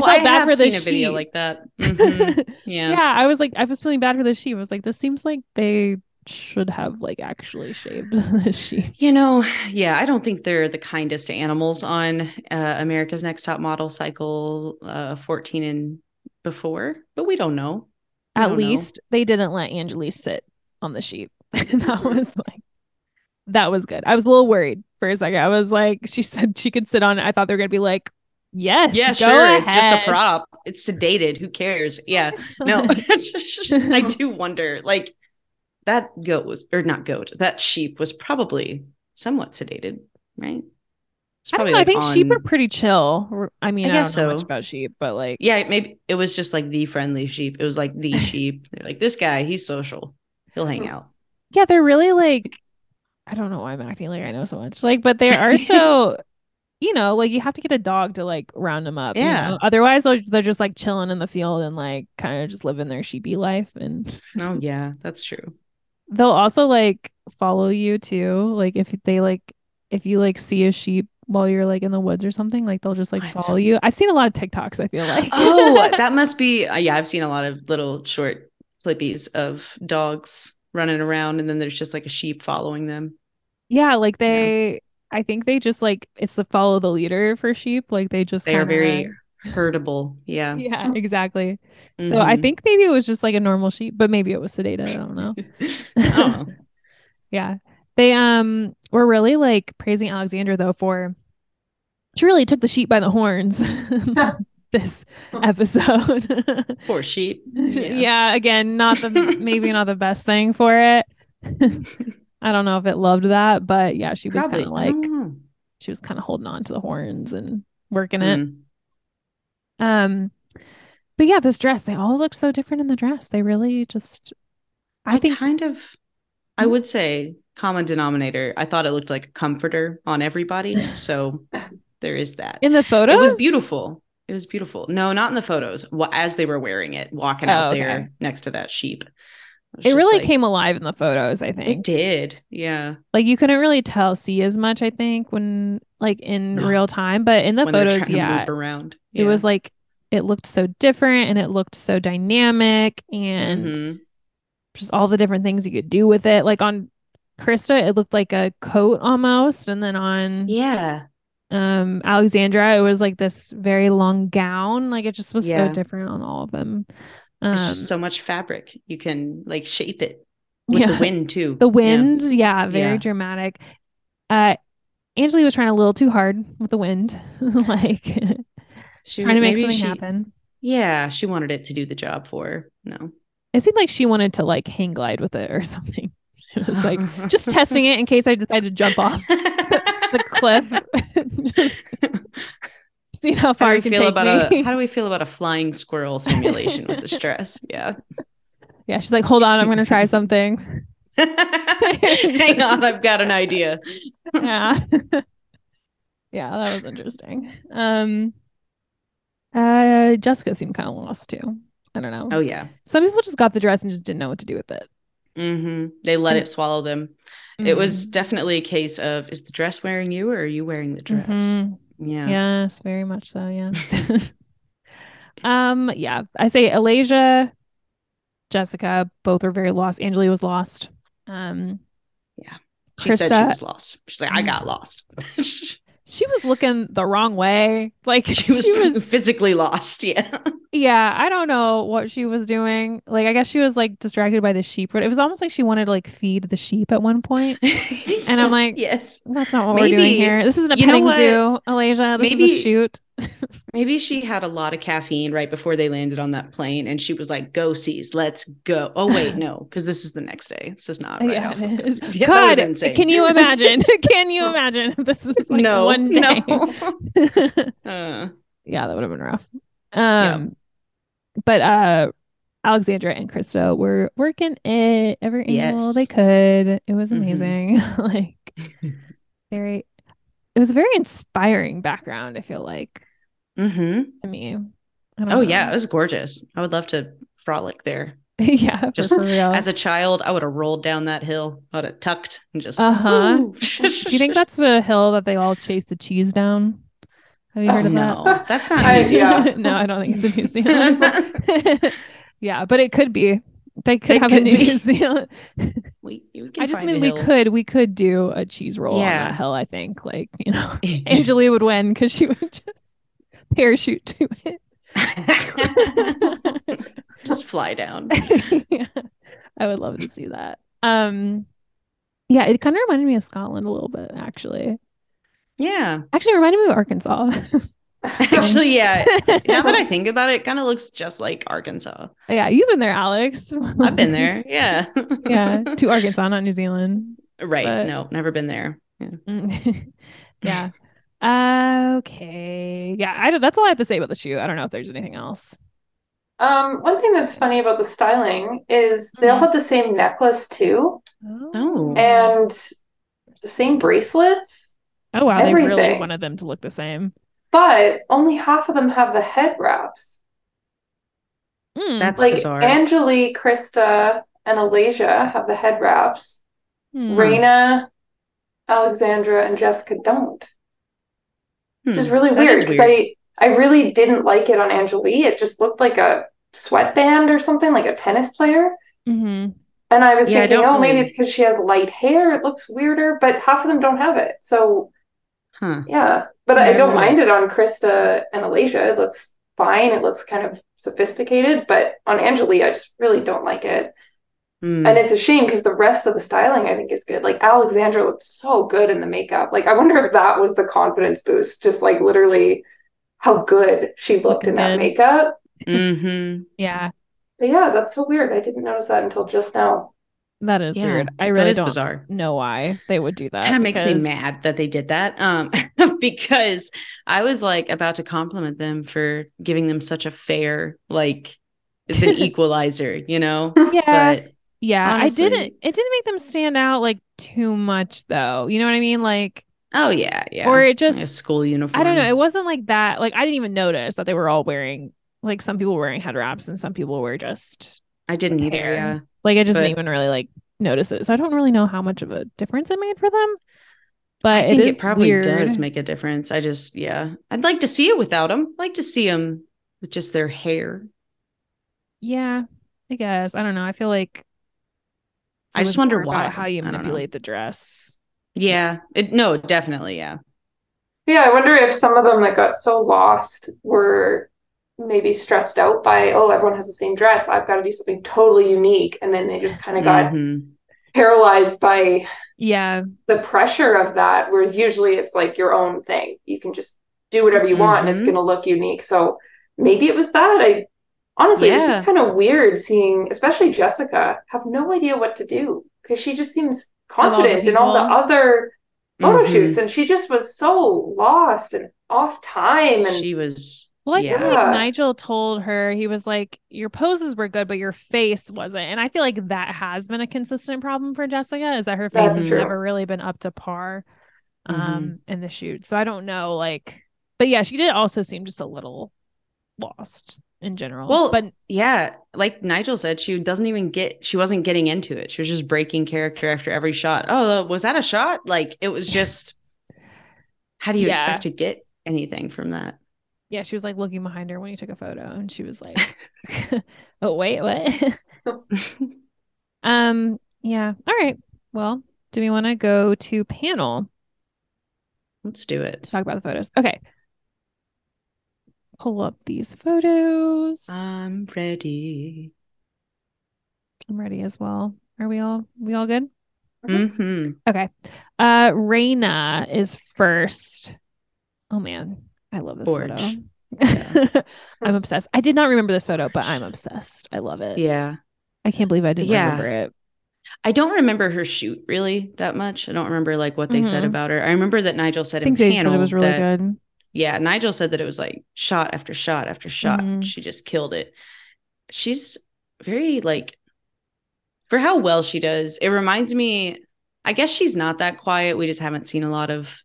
felt bad for the sheep. I have seen a video like that. Mm-hmm. Yeah, yeah. I was like, I was feeling bad for the sheep. I was like, this seems like they should have like actually shaved the sheep. You know, yeah, I don't think they're the kindest to animals on America's Next Top Model cycle 14 and before, but we don't know. At least they didn't let Angelea sit on the sheep. That was good. I was a little worried for a second. I was like, she said she could sit on it. I thought they were going to be like, yes. Yeah, sure. Ahead. It's just a prop. It's sedated. Who cares? Yeah. No, I do wonder like, that sheep was probably somewhat sedated, right? I don't know. Like I think sheep are pretty chill. I mean, I don't know much about sheep, but like, yeah, maybe it was just like the friendly sheep. It was like the sheep. They're like, this guy, he's social. He'll hang out. Yeah. They're really like, I don't know why I'm acting like I know so much, like, but they are so, you know, like you have to get a dog to like round them up. Yeah. You know? Otherwise they're just like chilling in the field and like kind of just living their sheepy life. And oh yeah, that's true. They'll also like follow you too. Like if you like see a sheep while you're like in the woods or something, like they'll just like follow you. I've seen a lot of TikToks. I feel like that must be I've seen a lot of little short flippies of dogs running around, and then there's just like a sheep following them. Yeah, like I think they just like it's the follow the leader for sheep. Like they are very herdable. Yeah. Yeah. Exactly. Mm-hmm. So I think maybe it was just like a normal sheep, but maybe it was sedated. I don't know. Oh. Yeah. They were really like praising Alexandra though for she really took the sheep by the horns this episode. Poor sheep. Yeah. Again, not the best thing for it. I don't know if it loved that, but yeah, she was kind of like she was kind of holding on to the horns and working it. But yeah, this dress, they all look so different in the dress. They really just, I would say common denominator. I thought it looked like a comforter on everybody. So there is that. In the photos? It was beautiful. It was beautiful. No, not in the photos. As they were wearing it, walking out there next to that sheep. It really came alive in the photos, I think. It did. Yeah. Like you couldn't really see as much, I think, when like in real time, but in the photos, to move around. Yeah. It was like, it looked so different and it looked so dynamic and just all the different things you could do with it. Like on Krista, it looked like a coat almost. And then on Alexandra, it was like this very long gown. Like it just was so different on all of them. It's just so much fabric. You can like shape it with the wind too. The wind. Yeah. Very dramatic. Angelea was trying a little too hard with the wind. Like she trying to make something happen. Yeah. She wanted it to do the job for her. No. It seemed like she wanted to like hang glide with it or something. It was like just testing it in case I decide to jump off the cliff. Just see how far how do we feel about a flying squirrel simulation with the stress? Yeah. Yeah. She's like, hold on, I'm going to try something. Hang on, I've got an idea. Yeah. Yeah, that was interesting. Jessica seemed kind of lost too. I don't know. Oh yeah. Some people just got the dress and just didn't know what to do with it. Mm-hmm. They let it swallow them. Mm-hmm. It was definitely a case of, is the dress wearing you or are you wearing the dress? Mm-hmm. Yeah. Yes, very much so. Yeah. Yeah, I say Alasia, Jessica, both are very lost. Angelea was lost. Yeah. She Krista, said she was lost. She's like, I got lost. She was looking the wrong way. Like she was physically lost. Yeah. Yeah. I don't know what she was doing. Like, I guess she was like distracted by the sheep, but it was almost like she wanted to like feed the sheep at one point. And I'm like, yes, that's not what we're doing here. This isn't a petting zoo, Alasia. This is a shoot. Maybe she had a lot of caffeine right before they landed on that plane. And she was like, go seas, let's go. Oh wait, no. Cause this is the next day. This is not right. Yeah, it is. God, can you imagine? Can you imagine if this was like one day? No. Yeah, that would have been rough. But Alexandra and Krista were working it every angle they could. It was amazing. It was a very inspiring background, I feel like. Mm-hmm. To me. Yeah, it was gorgeous. I would love to frolic there. Yeah, just for real. As a child, I would have rolled down that hill. I would have tucked and just. Do you think that's the hill that they all chase the cheese down? Have you heard of that? That's not New Zealand. No, I don't think it's in New Zealand. Yeah, but it could be. They could have a New Zealand. We could do a cheese roll on that hill. I think, like, you know, Angelea would win because she would just parachute to it. Just fly down. Yeah, I would love to see that. Yeah, it kind of reminded me of Scotland a little bit, actually. Yeah. Actually, it reminded me of Arkansas. Actually, yeah. Now that I think about it, it kind of looks just like Arkansas. Yeah, you've been there, Alex. I've been there. Yeah. Yeah, to Arkansas, not New Zealand. Right. But... No, never been there. Yeah. Yeah. Okay. Yeah, that's all I have to say about the shoe. I don't know if there's anything else. One thing that's funny about the styling is they all had the same necklace too. Oh. And the same bracelets. Oh wow, everything. They really wanted them to look the same. But only half of them have the head wraps. That's like bizarre. Angelea, Krista, and Alasia have the head wraps. Raina, Alexandra, and Jessica don't. Which is really weird because I really didn't like it on Angelea. It just looked like a sweatband or something, like a tennis player. Mm-hmm. And I was thinking, maybe it's because she has light hair. It looks weirder, but half of them don't have it. So, yeah. But I don't mind it on Krista and Alasia. It looks fine. It looks kind of sophisticated. But on Angelea, I just really don't like it. And it's a shame because the rest of the styling, I think, is good. Like, Alexandra looked so good in the makeup. Like, I wonder if that was the confidence boost. Just, like, literally how good she looked in that makeup. Mm-hmm. Yeah. But, yeah, that's so weird. I didn't notice that until just now. That is weird. I really don't know why they would do that. Kind of makes me mad that they did that. Because I was, like, about to compliment them for giving them such a fair, like, it's an equalizer, you know? Yeah. But yeah, honestly. It didn't make them stand out like too much though. You know what I mean? Like, oh yeah, yeah. Or it just like a school uniform. I don't know. It wasn't like that. Like, I didn't even notice that they were all wearing, like, some people were wearing head wraps and some people were just. I didn't either. Yeah. Like, I just didn't even really like notice it. So I don't really know how much of a difference it made for them. But I think it probably does make a difference. I just I'd like to see it without them. I'd like to see them with just their hair. Yeah, I guess. I don't know. I feel like. I just wonder why how you manipulate the dress. Yeah. Definitely. Yeah. Yeah. I wonder if some of them that got so lost were maybe stressed out by, everyone has the same dress. I've got to do something totally unique. And then they just kind of got paralyzed by the pressure of that. Whereas usually it's like your own thing. You can just do whatever you want and it's going to look unique. So maybe it was that. I Honestly, yeah. It's just kind of weird seeing, especially Jessica, have no idea what to do because she just seems confident in all the other photo shoots, and she just was so lost and off time. And she was. Well, I feel like Nigel told her, he was like, your poses were good, but your face wasn't. And I feel like that has been a consistent problem for Jessica, is that her face has never really been up to par in the shoot. So I don't know, like, but yeah, she did also seem just a little lost in general. Well, but yeah, like Nigel said, she wasn't getting into it. She was just breaking character after every shot. Oh, was that a shot? Like, it was just, how do you expect to get anything from that? Yeah, she was like looking behind her when he took a photo, and she was like, "Oh wait, what?" Yeah. All right. Well, do we want to go to panel? Let's do it. To talk about the photos. Okay. Pull up these photos. I'm ready. I'm ready as well. Are we all? We all good? Mm-hmm. Okay. Raina is first. Oh man. I love this photo. Yeah. I'm obsessed. I did not remember this photo, but I'm obsessed. I love it. Yeah. I can't believe I didn't remember it. I don't remember her shoot really that much. I don't remember like what they said about her. I remember that Nigel said in panel said it was really good. Yeah. Nigel said that it was like shot after shot after shot. She just killed it. She's very like, for how well she does, it reminds me, I guess she's not that quiet. We just haven't seen a lot of,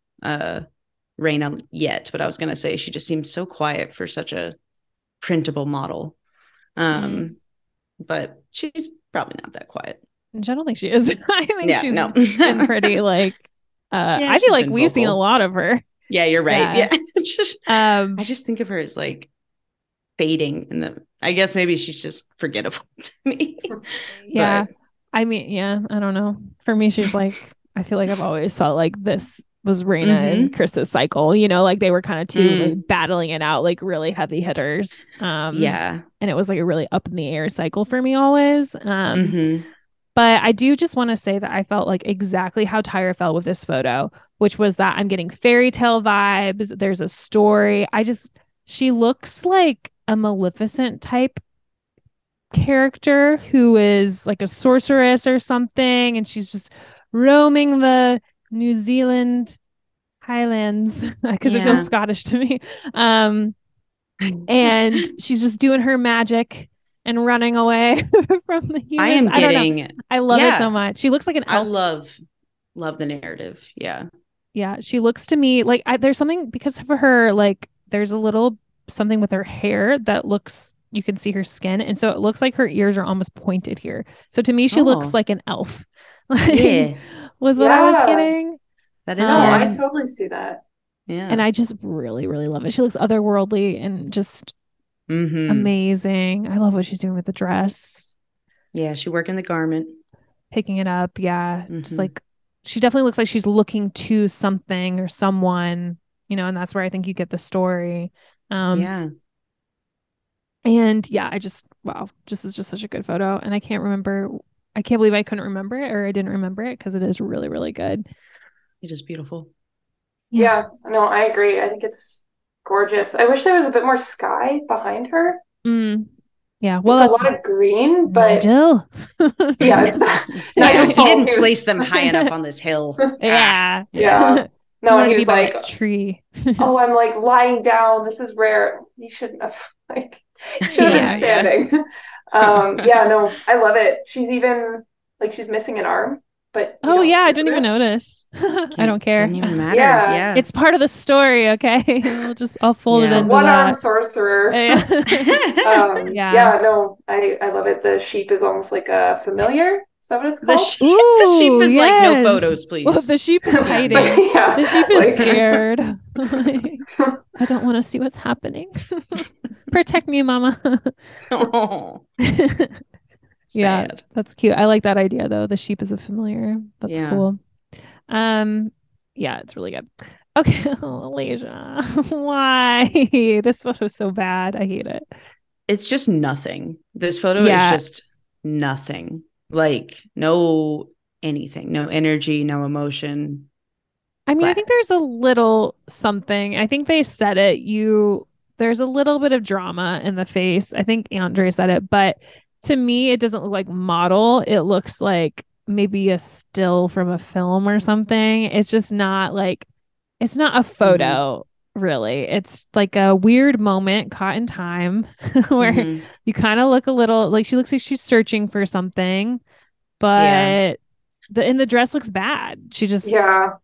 Raina yet, but I was gonna say she just seems so quiet for such a printable model, but she's probably not that quiet. I don't think she is. I think she's been pretty like I feel like we've seen a lot of her. Yeah, you're right. Yeah, yeah. I just think of her as like fading in the, I guess maybe she's just forgettable to me. Yeah, but I mean, yeah, I don't know, for me she's like, I feel like I've always felt like this was Raina and Krista's cycle, you know, like they were kind of two like, battling it out, like really heavy hitters. And it was like a really up in the air cycle for me always. But I do just want to say that I felt like exactly how Tyra felt with this photo, which was that I'm getting fairy tale vibes. There's a story. She looks like a Maleficent type character who is like a sorceress or something. And she's just roaming the New Zealand highlands because it feels Scottish to me, and she's just doing her magic and running away from the humans. I am getting it. I love it so much. She looks like an elf. I love the narrative. Yeah She looks to me like there's something, because for her, like there's a little something with her hair that looks, you can see her skin, and so it looks like her ears are almost pointed here, so to me she looks like an elf. Was what I was getting. That is I totally see that. Yeah. And I just really, really love it. She looks otherworldly and just amazing. I love what she's doing with the dress. Yeah, she working the garment. Picking it up, yeah. Just like, she definitely looks like she's looking to something or someone, you know, and that's where I think you get the story. And yeah, I just, wow, this is just such a good photo. And I can't believe I couldn't remember it, or I didn't remember it, because it is really, really good. It is beautiful. Yeah. No, I agree. I think it's gorgeous. I wish there was a bit more sky behind her. Yeah. Well, it's a lot of green, but yeah, it's not. He didn't place them high enough on this hill. Yeah. Yeah. No, and he was like a tree. Oh, I'm like lying down. This is rare. You shouldn't have been standing. Yeah. No, I love it. She's even like, she's missing an arm, but I didn't even notice. I don't care. Doesn't even matter. Yeah. It's part of the story. Okay, I'll fold it in. One arm sorcerer. I love it. The sheep is almost like a familiar. Is that what it's called? The sheep is like, no photos, please. Well, the sheep is hiding. The sheep is scared. I don't want to see what's happening. Protect me, mama. Oh. Yeah, that's cute. I like that idea though. The sheep is a familiar. That's cool. Yeah, it's really good. Okay, Alasia. Why? This photo is so bad. I hate it. It's just nothing. This photo is just nothing. Like, no anything, no energy, no emotion. I mean, I think there's a little something. I think they said it. There's a little bit of drama in the face. I think Andre said it, but to me, it doesn't look like model. It looks like maybe a still from a film or something. It's just not like, it's not a photo, really. It's like a weird moment caught in time where you kind of look a little like, she looks like she's searching for something, but the dress looks bad. She just,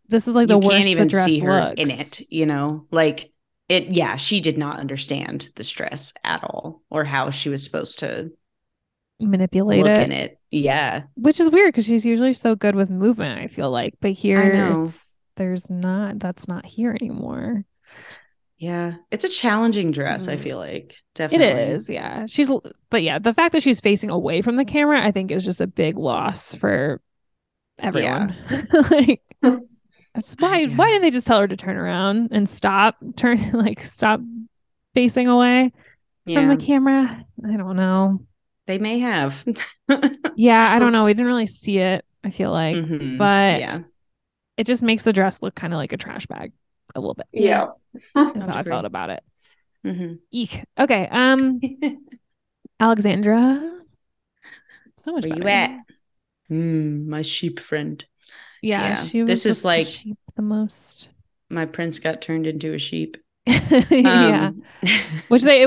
this is like the worst. You can't even see her in it, you know, like. She did not understand the stress at all or how she was supposed to manipulate it. In it. Yeah. Which is weird because she's usually so good with movement, I feel like. But here, that's not here anymore. Yeah. It's a challenging dress, I feel like. Definitely. It is. Yeah. The fact that she's facing away from the camera, I think, is just a big loss for everyone. Yeah. Why didn't they just tell her to turn around and stop facing away from the camera? I don't know. They may have. I don't know. We didn't really see it, I feel like. Mm-hmm. But it just makes the dress look kind of like a trash bag a little bit. Yeah. That's how I felt about it. Mm-hmm. Eek. Okay. Alexandra. So much better. Where you at? My sheep friend. Yeah, she was this is like sheep the most. My prince got turned into a sheep. It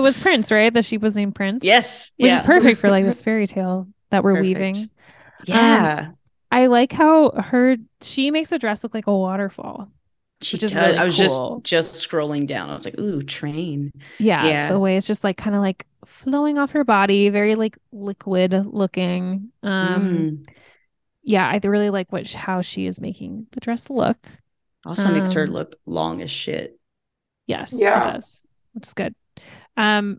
was Prince, right? The sheep was named Prince. Yes, which is perfect for like this fairy tale that we're weaving. Yeah, I like how she makes the dress look like a waterfall. She does. Really I was cool. just scrolling down. I was like, ooh, train. Yeah, the way it's just like kind of like flowing off her body, very like liquid looking. Yeah, I really like how she is making the dress look. Also makes her look long as shit. Yes, it does. It's good. I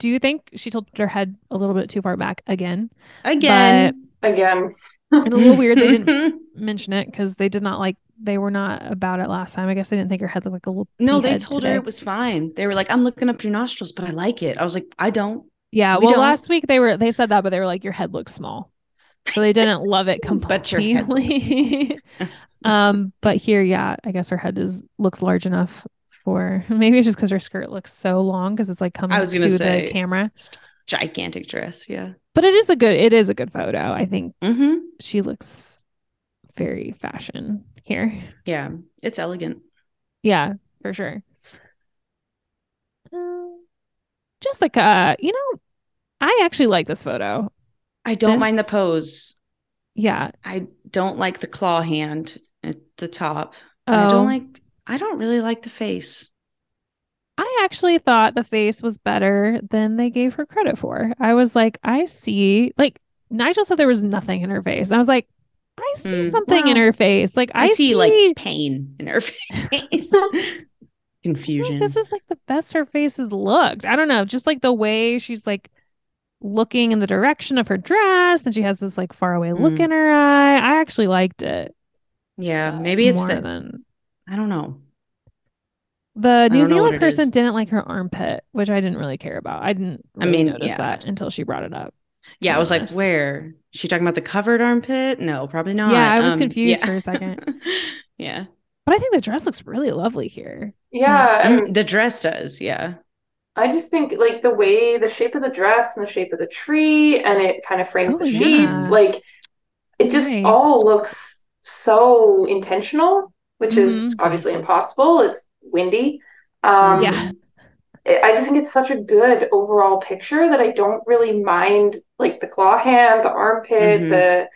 do think she tilted her head a little bit too far back again. And a little weird they didn't mention it because they were not about it last time. I guess they didn't think her head looked like a little. No, they told her it was fine. They were like, I'm looking up your nostrils, but I like it. I was like, I don't. Yeah, well, last week they said that, but they were like, your head looks small. So they didn't love it completely. But here, I guess her head looks large enough for, maybe it's just because her skirt looks so long because it's like coming to the camera. Gigantic dress, but it is a good photo, I think. She looks very fashion here. Yeah, it's elegant. Yeah, for sure. Jessica, I actually like this photo. I don't mind the pose. Yeah. I don't like the claw hand at the top. Oh. I don't really like the face. I actually thought the face was better than they gave her credit for. I was like, I see, like Nigel said there was nothing in her face. I was like, I see something in her face. Like I see like pain in her face. Confusion. This is like the best her face has looked. I don't know. Just like the way she's like looking in the direction of her dress and she has this like faraway look in her eye. I actually liked it. Yeah, maybe it's I don't know. The New Zealand person didn't like her armpit, which I didn't really care about. I didn't really notice that until she brought it up. Yeah, I was like, where? She talking about the covered armpit? No, probably not. Yeah, I was confused for a second. Yeah. But I think the dress looks really lovely here. Yeah. The dress does, yeah. I just think like the way the shape of the dress and the shape of the tree and it kind of frames the sheep, like it just all looks so intentional, which is obviously impossible. It's windy. I just think it's such a good overall picture that I don't really mind like the claw hand, the armpit,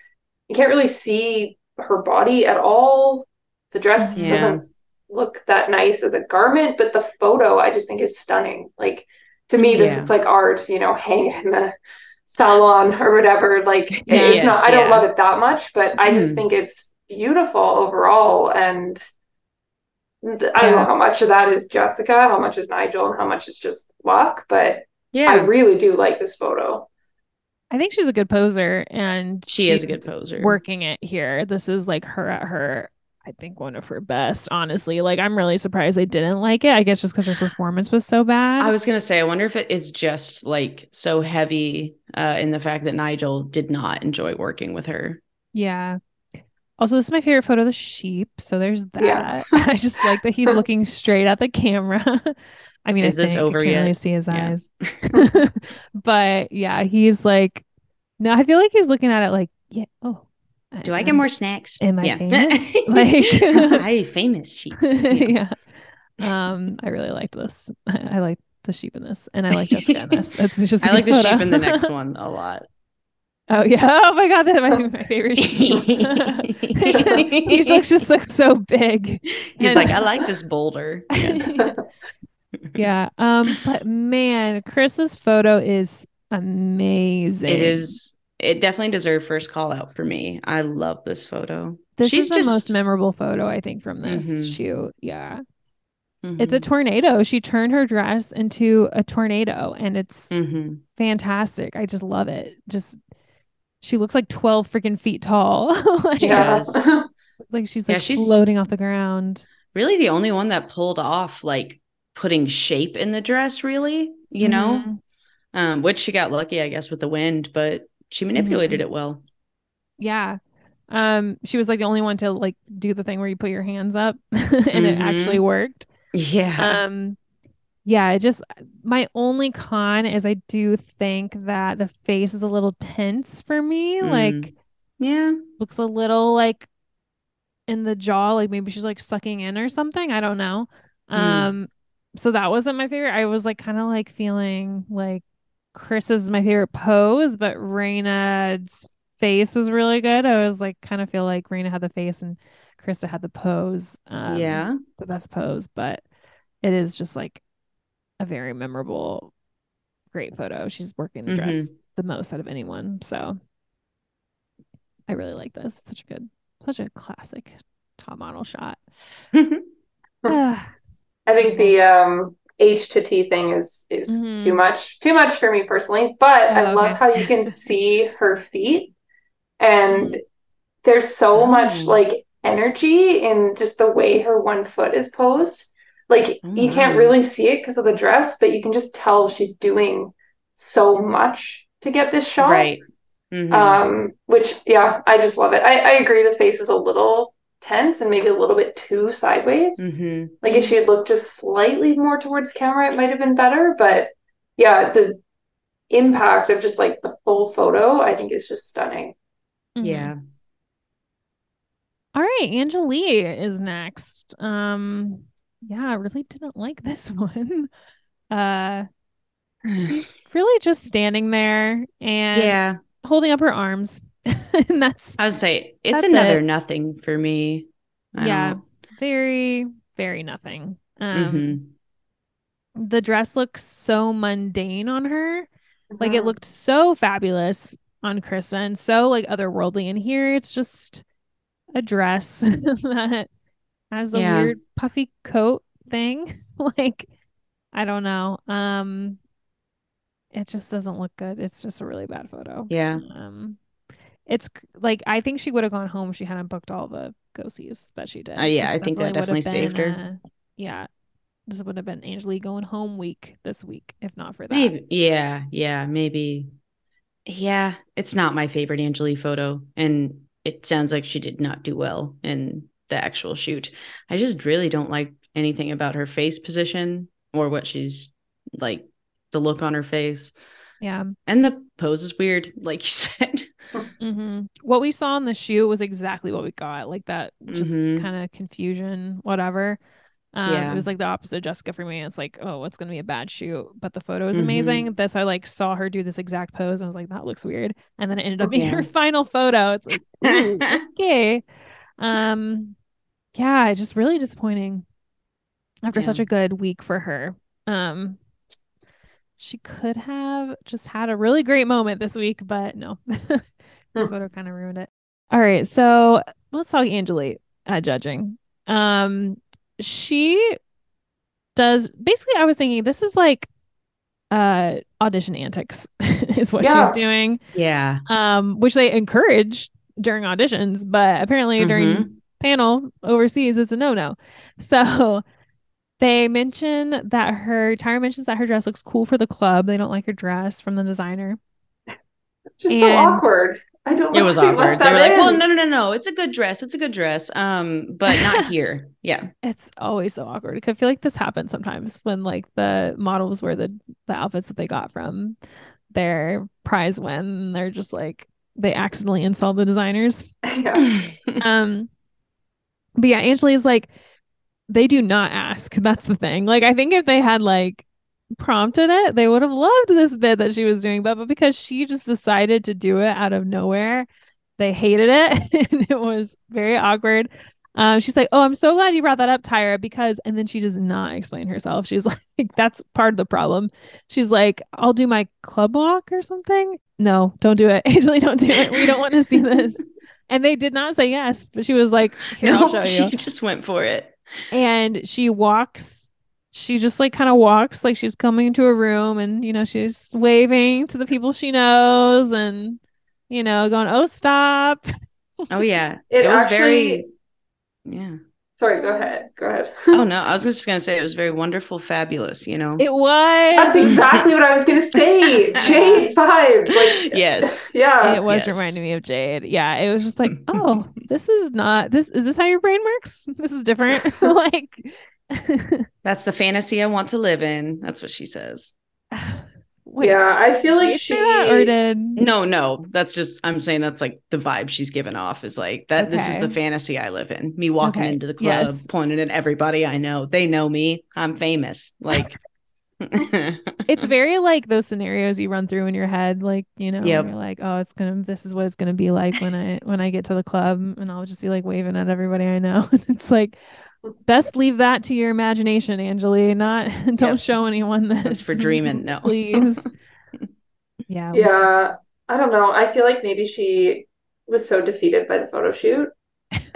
you can't really see her body at all. The dress doesn't look that nice as a garment, but the photo I just think is stunning. Like to me, this is like art, hanging in the salon or whatever. Like it's not, I don't love it that much, but I just think it's beautiful overall. And I don't know how much of that is Jessica, how much is Nigel, and how much is just luck. But I really do like this photo. I think she's a good poser, and she is a good poser working it here. This is like her at her. I think one of her best, honestly. Like, I'm really surprised they didn't like it. I guess just because her performance was so bad. I was going to say, I wonder if it is just like so heavy in the fact that Nigel did not enjoy working with her. Yeah. Also, this is my favorite photo of the sheep. So there's that. Yeah. I just like that he's looking straight at the camera. I mean, is this over yet? Really see his eyes. Yeah. But yeah, he's like, no, I feel like he's looking at it like, yeah, oh, do I get more snacks? Am I famous? Like, I famous sheep. Yeah. I really liked this. I liked the sheep in this, and I like Jessica in this. It's just I like the sheep in the next one a lot. Oh yeah! Oh my God, that might be my favorite sheep. He looks just like so big. He's like, I like this boulder. Yeah. Yeah. But man, Chris's photo is amazing. It is. It definitely deserved first call out for me. I love this photo. This is the most memorable photo I think from this shoot. Yeah. Mm-hmm. It's a tornado. She turned her dress into a tornado, and it's fantastic. I just love it. Just she looks like 12 freaking feet tall. Like, yes. It's like she's like she's floating off the ground. Really the only one that pulled off like putting shape in the dress, really, you know, which she got lucky, I guess, with the wind, but she manipulated it well. Yeah. She was like the only one to like do the thing where you put your hands up and it actually worked. Yeah. Yeah, just my only con is I do think that the face is a little tense for me. Like, yeah, looks a little like in the jaw, like maybe she's like sucking in or something. I don't know. So that wasn't my favorite. I was like kind of like feeling like Chris is my favorite pose, but Raina's face was really good. I was like kind of feel like Raina had the face and Krista had the pose. The best pose, but it is just like a very memorable, great photo. She's working the dress the most out of anyone. So I really like this. It's such a classic top model shot. I think the H to T thing is too much for me personally, but I love how you can see her feet, and there's so much like energy in just the way her one foot is posed. Like you can't really see it because of the dress, but you can just tell she's doing so much to get this shot. Right. Mm-hmm. Which, yeah, I just love it. I agree. The face is a little tense and maybe a little bit too sideways. Like if she had looked just slightly more towards camera, it might've been better, but yeah, the impact of just like the full photo, I think is just stunning. Yeah. All right. Angelea is next. Yeah, I really didn't like this one. She's really just standing there and holding up her arms. And that's, I would say, it's another nothing for me. I don't know. Very, very nothing. The dress looks so mundane on her. Like it looked so fabulous on Krista and so like otherworldly. And here it's just a dress that has a weird puffy coat thing. Like, I don't know. It just doesn't look good. It's just a really bad photo. Yeah. It's like, I think she would have gone home if she hadn't booked all the go-sees that she did. Yeah, I think that definitely saved her. This would have been Angelea going home week this week, if not for that. Maybe. Yeah, yeah, maybe. Yeah, it's not my favorite Angelea photo, and it sounds like she did not do well in the actual shoot. I just really don't like anything about her face position or what she's like, the look on her face. Yeah. And the pose is weird, like you said. What we saw in the shoot was exactly what we got, like that just kind of confusion, whatever. It was like the opposite of Jessica for me. It's like, oh, it's gonna be a bad shoot, but the photo is amazing. This I like saw her do this exact pose and I was like, that looks weird, and then it ended up being her final photo. It's like, ooh, okay. Yeah, just really disappointing after such a good week for her. She could have just had a really great moment this week, but no, this photo kind of ruined it. All right. So let's talk Angelea judging. She does basically, I was thinking this is like audition antics is what she's doing. Yeah. Which they encourage during auditions, but apparently during panel overseas, it's a no-no. So they mention that Tyra mentions that her dress looks cool for the club. They don't like her dress from the designer. Just so awkward. I don't know. It was awkward. They were like, well, no. It's a good dress. But not here. Yeah. It's always so awkward. I feel like this happens sometimes when like the models wear the outfits that they got from their prize win. And they're just like, they accidentally insult the designers. Yeah. But yeah, Angelea's like, they do not ask. That's the thing. Like, I think if they had like prompted it, they would have loved this bit that she was doing, but because she just decided to do it out of nowhere, they hated it. And it was very awkward. She's like, oh, I'm so glad you brought that up, Tyra, because, and then she does not explain herself. She's like, that's part of the problem. She's like, I'll do my club walk or something. No, don't do it. Angelea, don't do it. We don't want to see this. And they did not say yes, but she was like, here, no, I'll show you. She just went for it. And she just kind of walks like she's coming into a room, and you know, she's waving to the people she knows, and you know, going, oh, stop. Oh yeah. It was actually, very, yeah, sorry, go ahead. Oh no, I was just gonna say it was very wonderful, fabulous, you know. It was, that's exactly what I was gonna say. Jade vibes, like, yes. Yeah, it was, yes. Reminding me of Jade. Yeah, it was just like, oh, is this how your brain works? This is different. Like, that's the fantasy I want to live in. That's what she says. Wait, yeah, I feel like she did. No, that's just, I'm saying that's like the vibe she's given off is like that. Okay. This is the fantasy I live in. Me walking into the club, yes, pointing at everybody I know. They know me. I'm famous. Like, it's very like those scenarios you run through in your head, like, you know, yep, you're like, oh, this is what it's gonna be like when I get to the club, and I'll just be like waving at everybody I know. It's like, best leave that to your imagination, Angelea. Don't show anyone this. It's for dreaming. No, please. Yeah. Yeah. I don't know. I feel like maybe she was so defeated by the photo shoot,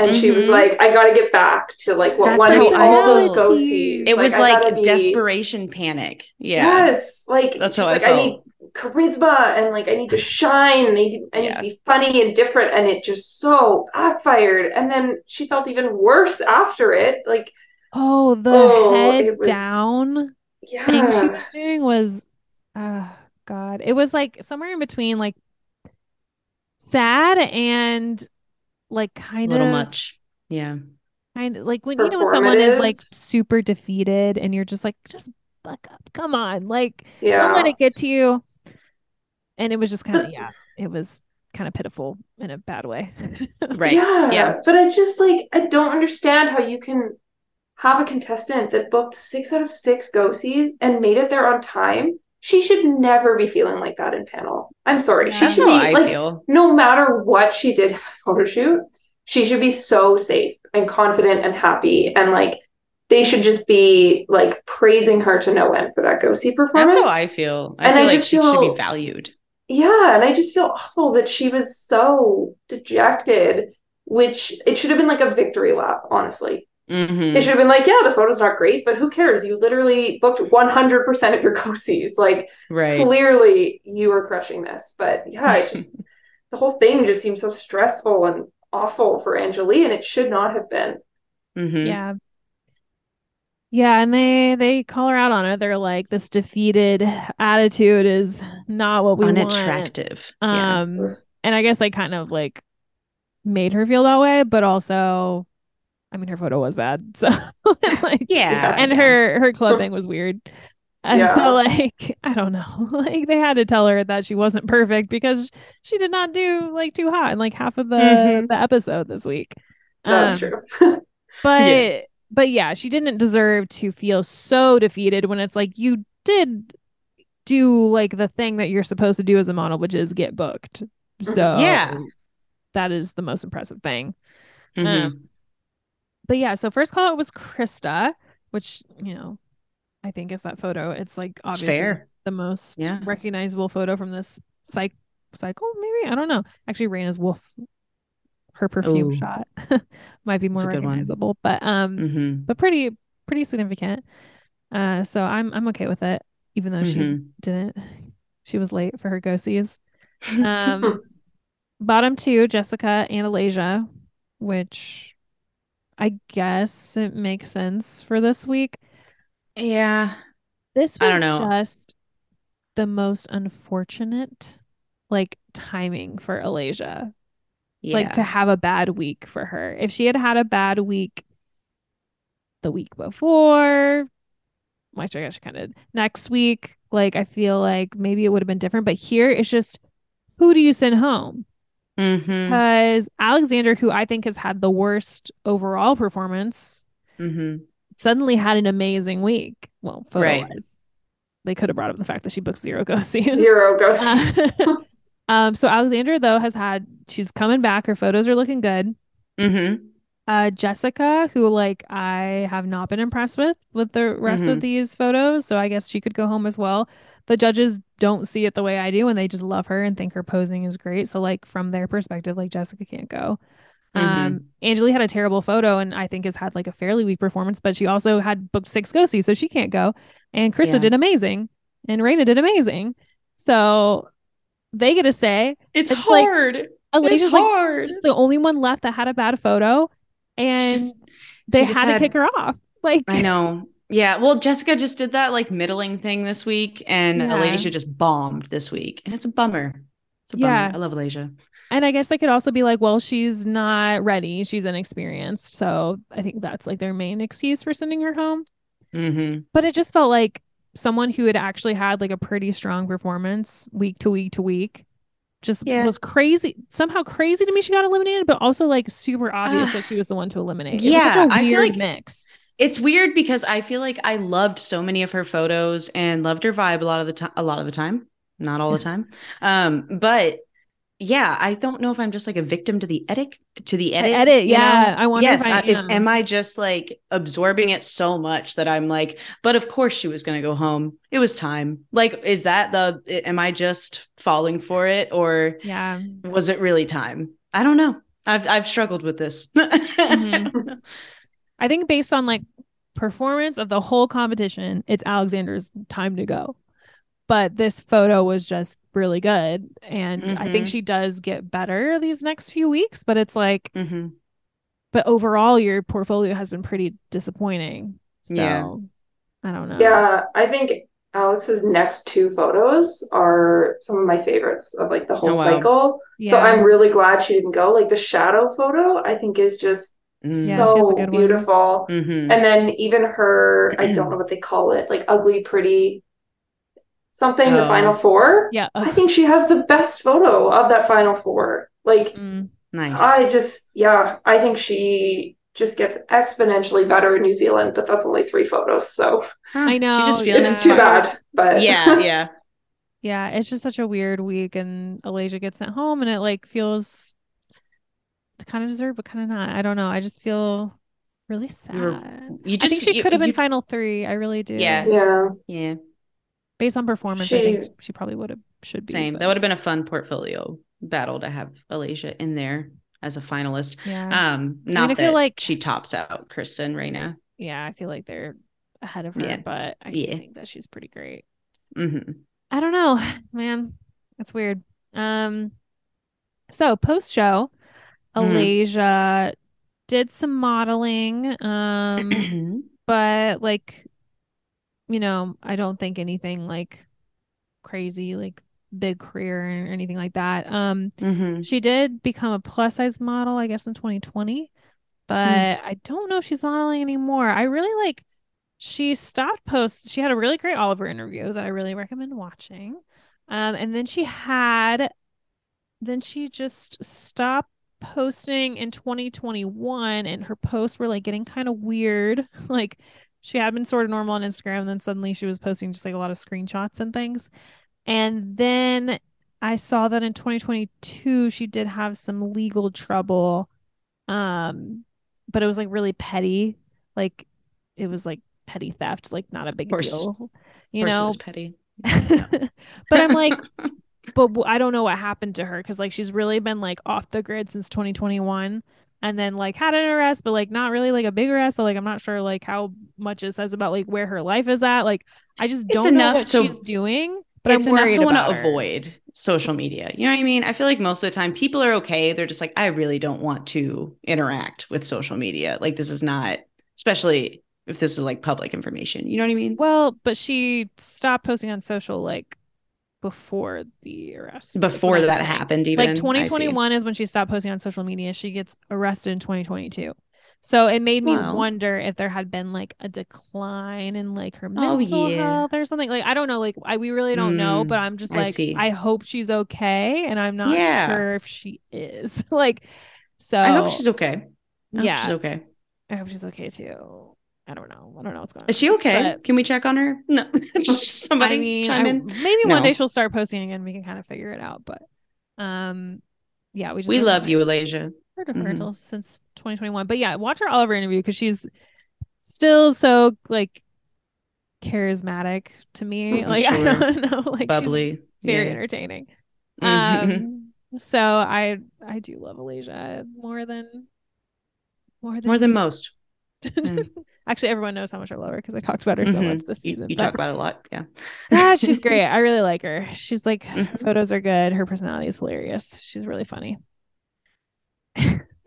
and she was like, "I got to get back to like what one of all those go-sees." It was like desperation, panic. Yeah. Yes. Like that's how I felt. I need charisma, and like I need to shine, and I need to be funny and different, and it just so backfired. And then she felt even worse after it. Like, oh, the head down thing she was doing was, oh god, it was like somewhere in between like sad and like kind of a little much. Yeah, kind of like when you know when someone is like super defeated, and you're just like, just buck up, come on, like, don't let it get to you. And it was just kind of, it was kind of pitiful in a bad way. Right. Yeah. But I just like, I don't understand how you can have a contestant that booked 6 out of 6 go-sees and made it there on time. She should never be feeling like that in panel. I'm sorry. Yeah, she should be like, feel, no matter what she did in the photo shoot, she should be so safe and confident and happy, and like, they should just be like praising her to no end for that go-see performance. That's how I feel. I feel like she should be valued. Yeah. And I just feel awful that she was so dejected, which it should have been like a victory lap, honestly. Mm-hmm. They should have been like, yeah, the photo's not great, but who cares? You literally booked 100% of your go-sees. Like, Clearly you were crushing this. But yeah, it just, the whole thing just seemed so stressful and awful for Angelea, and it should not have been. Mm-hmm. Yeah. Yeah, and they call her out on it. They're like, this defeated attitude is not what we unattractive. Want. Unattractive. Yeah. And I guess they kind of like made her feel that way, but also, I mean, her photo was bad. So like, yeah. And her clothing was weird. So like, I don't know. Like they had to tell her that she wasn't perfect because she did not do like Too Hot in like half of the episode this week. That's true. But yeah. But yeah, she didn't deserve to feel so defeated when it's like, you did do like the thing that you're supposed to do as a model, which is get booked. So that is the most impressive thing. Mm-hmm. But yeah, so first call, it was Krista, which, you know, I think is that photo. It's like obviously the most recognizable photo from this cycle, maybe? I don't know. Actually, Raina's wolf, her perfume shot might be more recognizable, but but pretty significant. So I'm okay with it, even though she didn't. She was late for her go-sees. Bottom two, Jessica and Alasia, which I guess it makes sense for this week. Yeah, this was just the most unfortunate like timing for Alasia. Yeah. Like to have a bad week for her. If she had had a bad week the week before, which I guess kind of next week, like I feel like maybe it would have been different. But here it's just, who do you send home? Mm-hmm. Because Alexandra, who I think has had the worst overall performance, mm-hmm. suddenly had an amazing week. Well, photo-wise. Right. They could have brought up the fact that she booked zero go-sees. Zero go-sees. So Alexandra, though, she's coming back. Her photos are looking good. Mm-hmm. Jessica, who like I have not been impressed with the rest mm-hmm. of these photos, so I guess she could go home as well. The judges don't see it the way I do, and they just love her and think her posing is great. So like from their perspective, like Jessica can't go. Mm-hmm. Angelea had a terrible photo and I think has had like a fairly weak performance, but she also had booked 6 go-sees, so she can't go. And Krista did amazing, and Raina did amazing, so they get to say it's hard. Like, Alasia's hard. Like, she's the only one left that had a bad photo. And they had to kick her off. Like I know. Yeah. Well, Jessica just did that like middling thing this week, and Alasia just bombed this week. And it's a bummer. It's a bummer. I love Alasia. And I guess I could also be like, well, she's not ready. She's inexperienced. So I think that's like their main excuse for sending her home. Mm-hmm. But it just felt like someone who had actually had like a pretty strong performance week to week to week. Was crazy, somehow crazy to me she got eliminated, but also like super obvious that she was the one to eliminate. It was such a weird mix. It's weird because I feel like I loved so many of her photos and loved her vibe a lot of the time, not all the time. But yeah, I don't know if I'm just like a victim to the edit. Yeah, I wonder. Yes, am I just like absorbing it so much that I'm like, but of course she was gonna go home. It was time. Like, is that am I just falling for it, or was it really time? I don't know. I've struggled with this. Mm-hmm. I think based on like performance of the whole competition, it's Alexandra's time to go. But this photo was just really good. And mm-hmm. I think she does get better these next few weeks. But it's like, mm-hmm. but overall, your portfolio has been pretty disappointing. So I don't know. Yeah, I think Alex's next 2 photos are some of my favorites of like the whole cycle. Yeah. So I'm really glad she didn't go. Like the shadow photo, I think is just so beautiful. Mm-hmm. And then even her, I don't know what they call it, like ugly, pretty. Something the final 4. Yeah. I think she has the best photo of that final 4. Like nice. I think she just gets exponentially better in New Zealand, but that's only 3 photos. So I know she just feels it's too bad. But yeah, it's just such a weird week, and Alasia gets sent home, and it like feels kind of deserved, but kind of not. I don't know. I just feel really sad. I think she could have been final 3. I really do. Yeah. Based on performance, I think she probably should be. Same. But that would have been a fun portfolio battle to have Alasia in there as a finalist. Yeah. I feel like she tops out Krista and Raina. Yeah, I feel like they're ahead of her, but I do think that she's pretty great. Mm-hmm. I don't know, man. That's weird. So post-show, Alasia did some modeling, but like... You know, I don't think anything like crazy, like big career or anything like that. She did become a plus size model, I guess, in 2020, but I don't know if she's modeling anymore. I really like she stopped post. She had a really great Oliver interview that I really recommend watching. And then she just stopped posting in 2021, and her posts were like getting kind of weird, like. She had been sort of normal on Instagram, and then suddenly she was posting just like a lot of screenshots and things. And then I saw that in 2022 she did have some legal trouble, but it was like really petty, like it was like petty theft, like not a big deal, you know. It was petty, but I'm like, but I don't know what happened to her because like she's really been like off the grid since 2021. And then like had an arrest, but like not really like a big arrest. So like I'm not sure like how much it says about like where her life is at. Like I just don't know what she's doing. But it's enough to want to avoid social media. You know what I mean? I feel like most of the time people are okay. They're just like, I really don't want to interact with social media. Like this is not, especially if this is like public information. You know what I mean? Well, but she stopped posting on social like before the arrest. Before that happened, even. Like 2021 is when she stopped posting on social media. She gets arrested in 2022. So it made me wonder if there had been like a decline in like her mental health or something. Like, I don't know. Like, we really don't know, but I'm just like, I hope she's okay. And I'm not sure if she is. Like, so I hope she's okay. She's okay. I hope she's okay too. I don't know. I don't know what's going on. Is she okay? But can we check on her? No. Somebody chime in. Maybe one day she'll start posting again. We can kind of figure it out. But yeah, we love you, Alasia. Heard of her until since 2021. But yeah, watch her Oliver interview because she's still so like charismatic to me. Like I don't know. Like bubbly. She's very entertaining. So I do love Alasia more than most. Actually, everyone knows how much I love her because I talked about her so much this season. You talk about it a lot. Yeah. She's great. I really like her. She's like, her photos are good. Her personality is hilarious. She's really funny.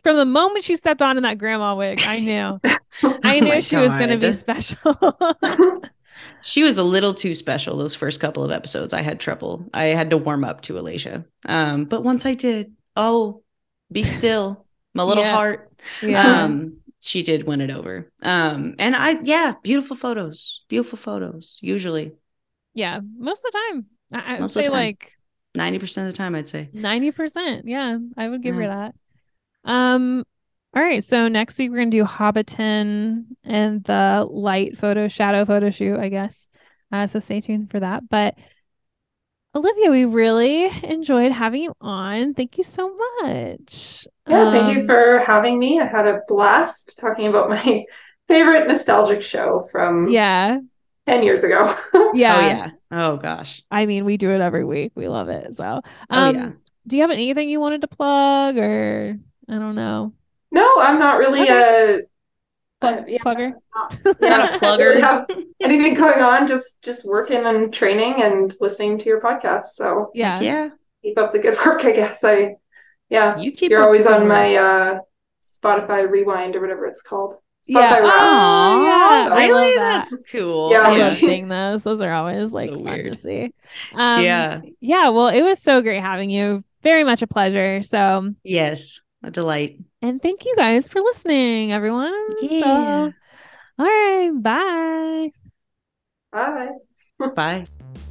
From the moment she stepped on in that grandma wig, I knew. She was going to be special. She was a little too special those first couple of episodes. I had trouble. I had to warm up to Alasia. But once I did, be still, my little heart. Yeah. She did win it over. And beautiful photos usually. Yeah. Most of the time. I would say like 90% of the time, I'd say 90%. Yeah. I would give her that. All right. So next week we're going to do Hobbiton and the light shadow photo shoot, I guess. So stay tuned for that. But Olivia, we really enjoyed having you on. Thank you so much. Yeah, thank you for having me. I had a blast talking about my favorite nostalgic show from 10 years ago. Yeah. Oh, gosh. I mean, we do it every week. We love it. So do you have anything you wanted to plug or I don't know? No, I'm not really a plugger. Not a plugger. Have anything going on? Just working and training and listening to your podcast. So keep up the good work. I guess you're always on my Spotify Rewind or whatever it's called. Really? That's cool. Yeah, I love seeing those. Those are always like so fun to see. Well, it was so great having you. Very much a pleasure. So yes, a delight. And thank you guys for listening, everyone. Yeah. So, all right. Bye. Bye. Bye.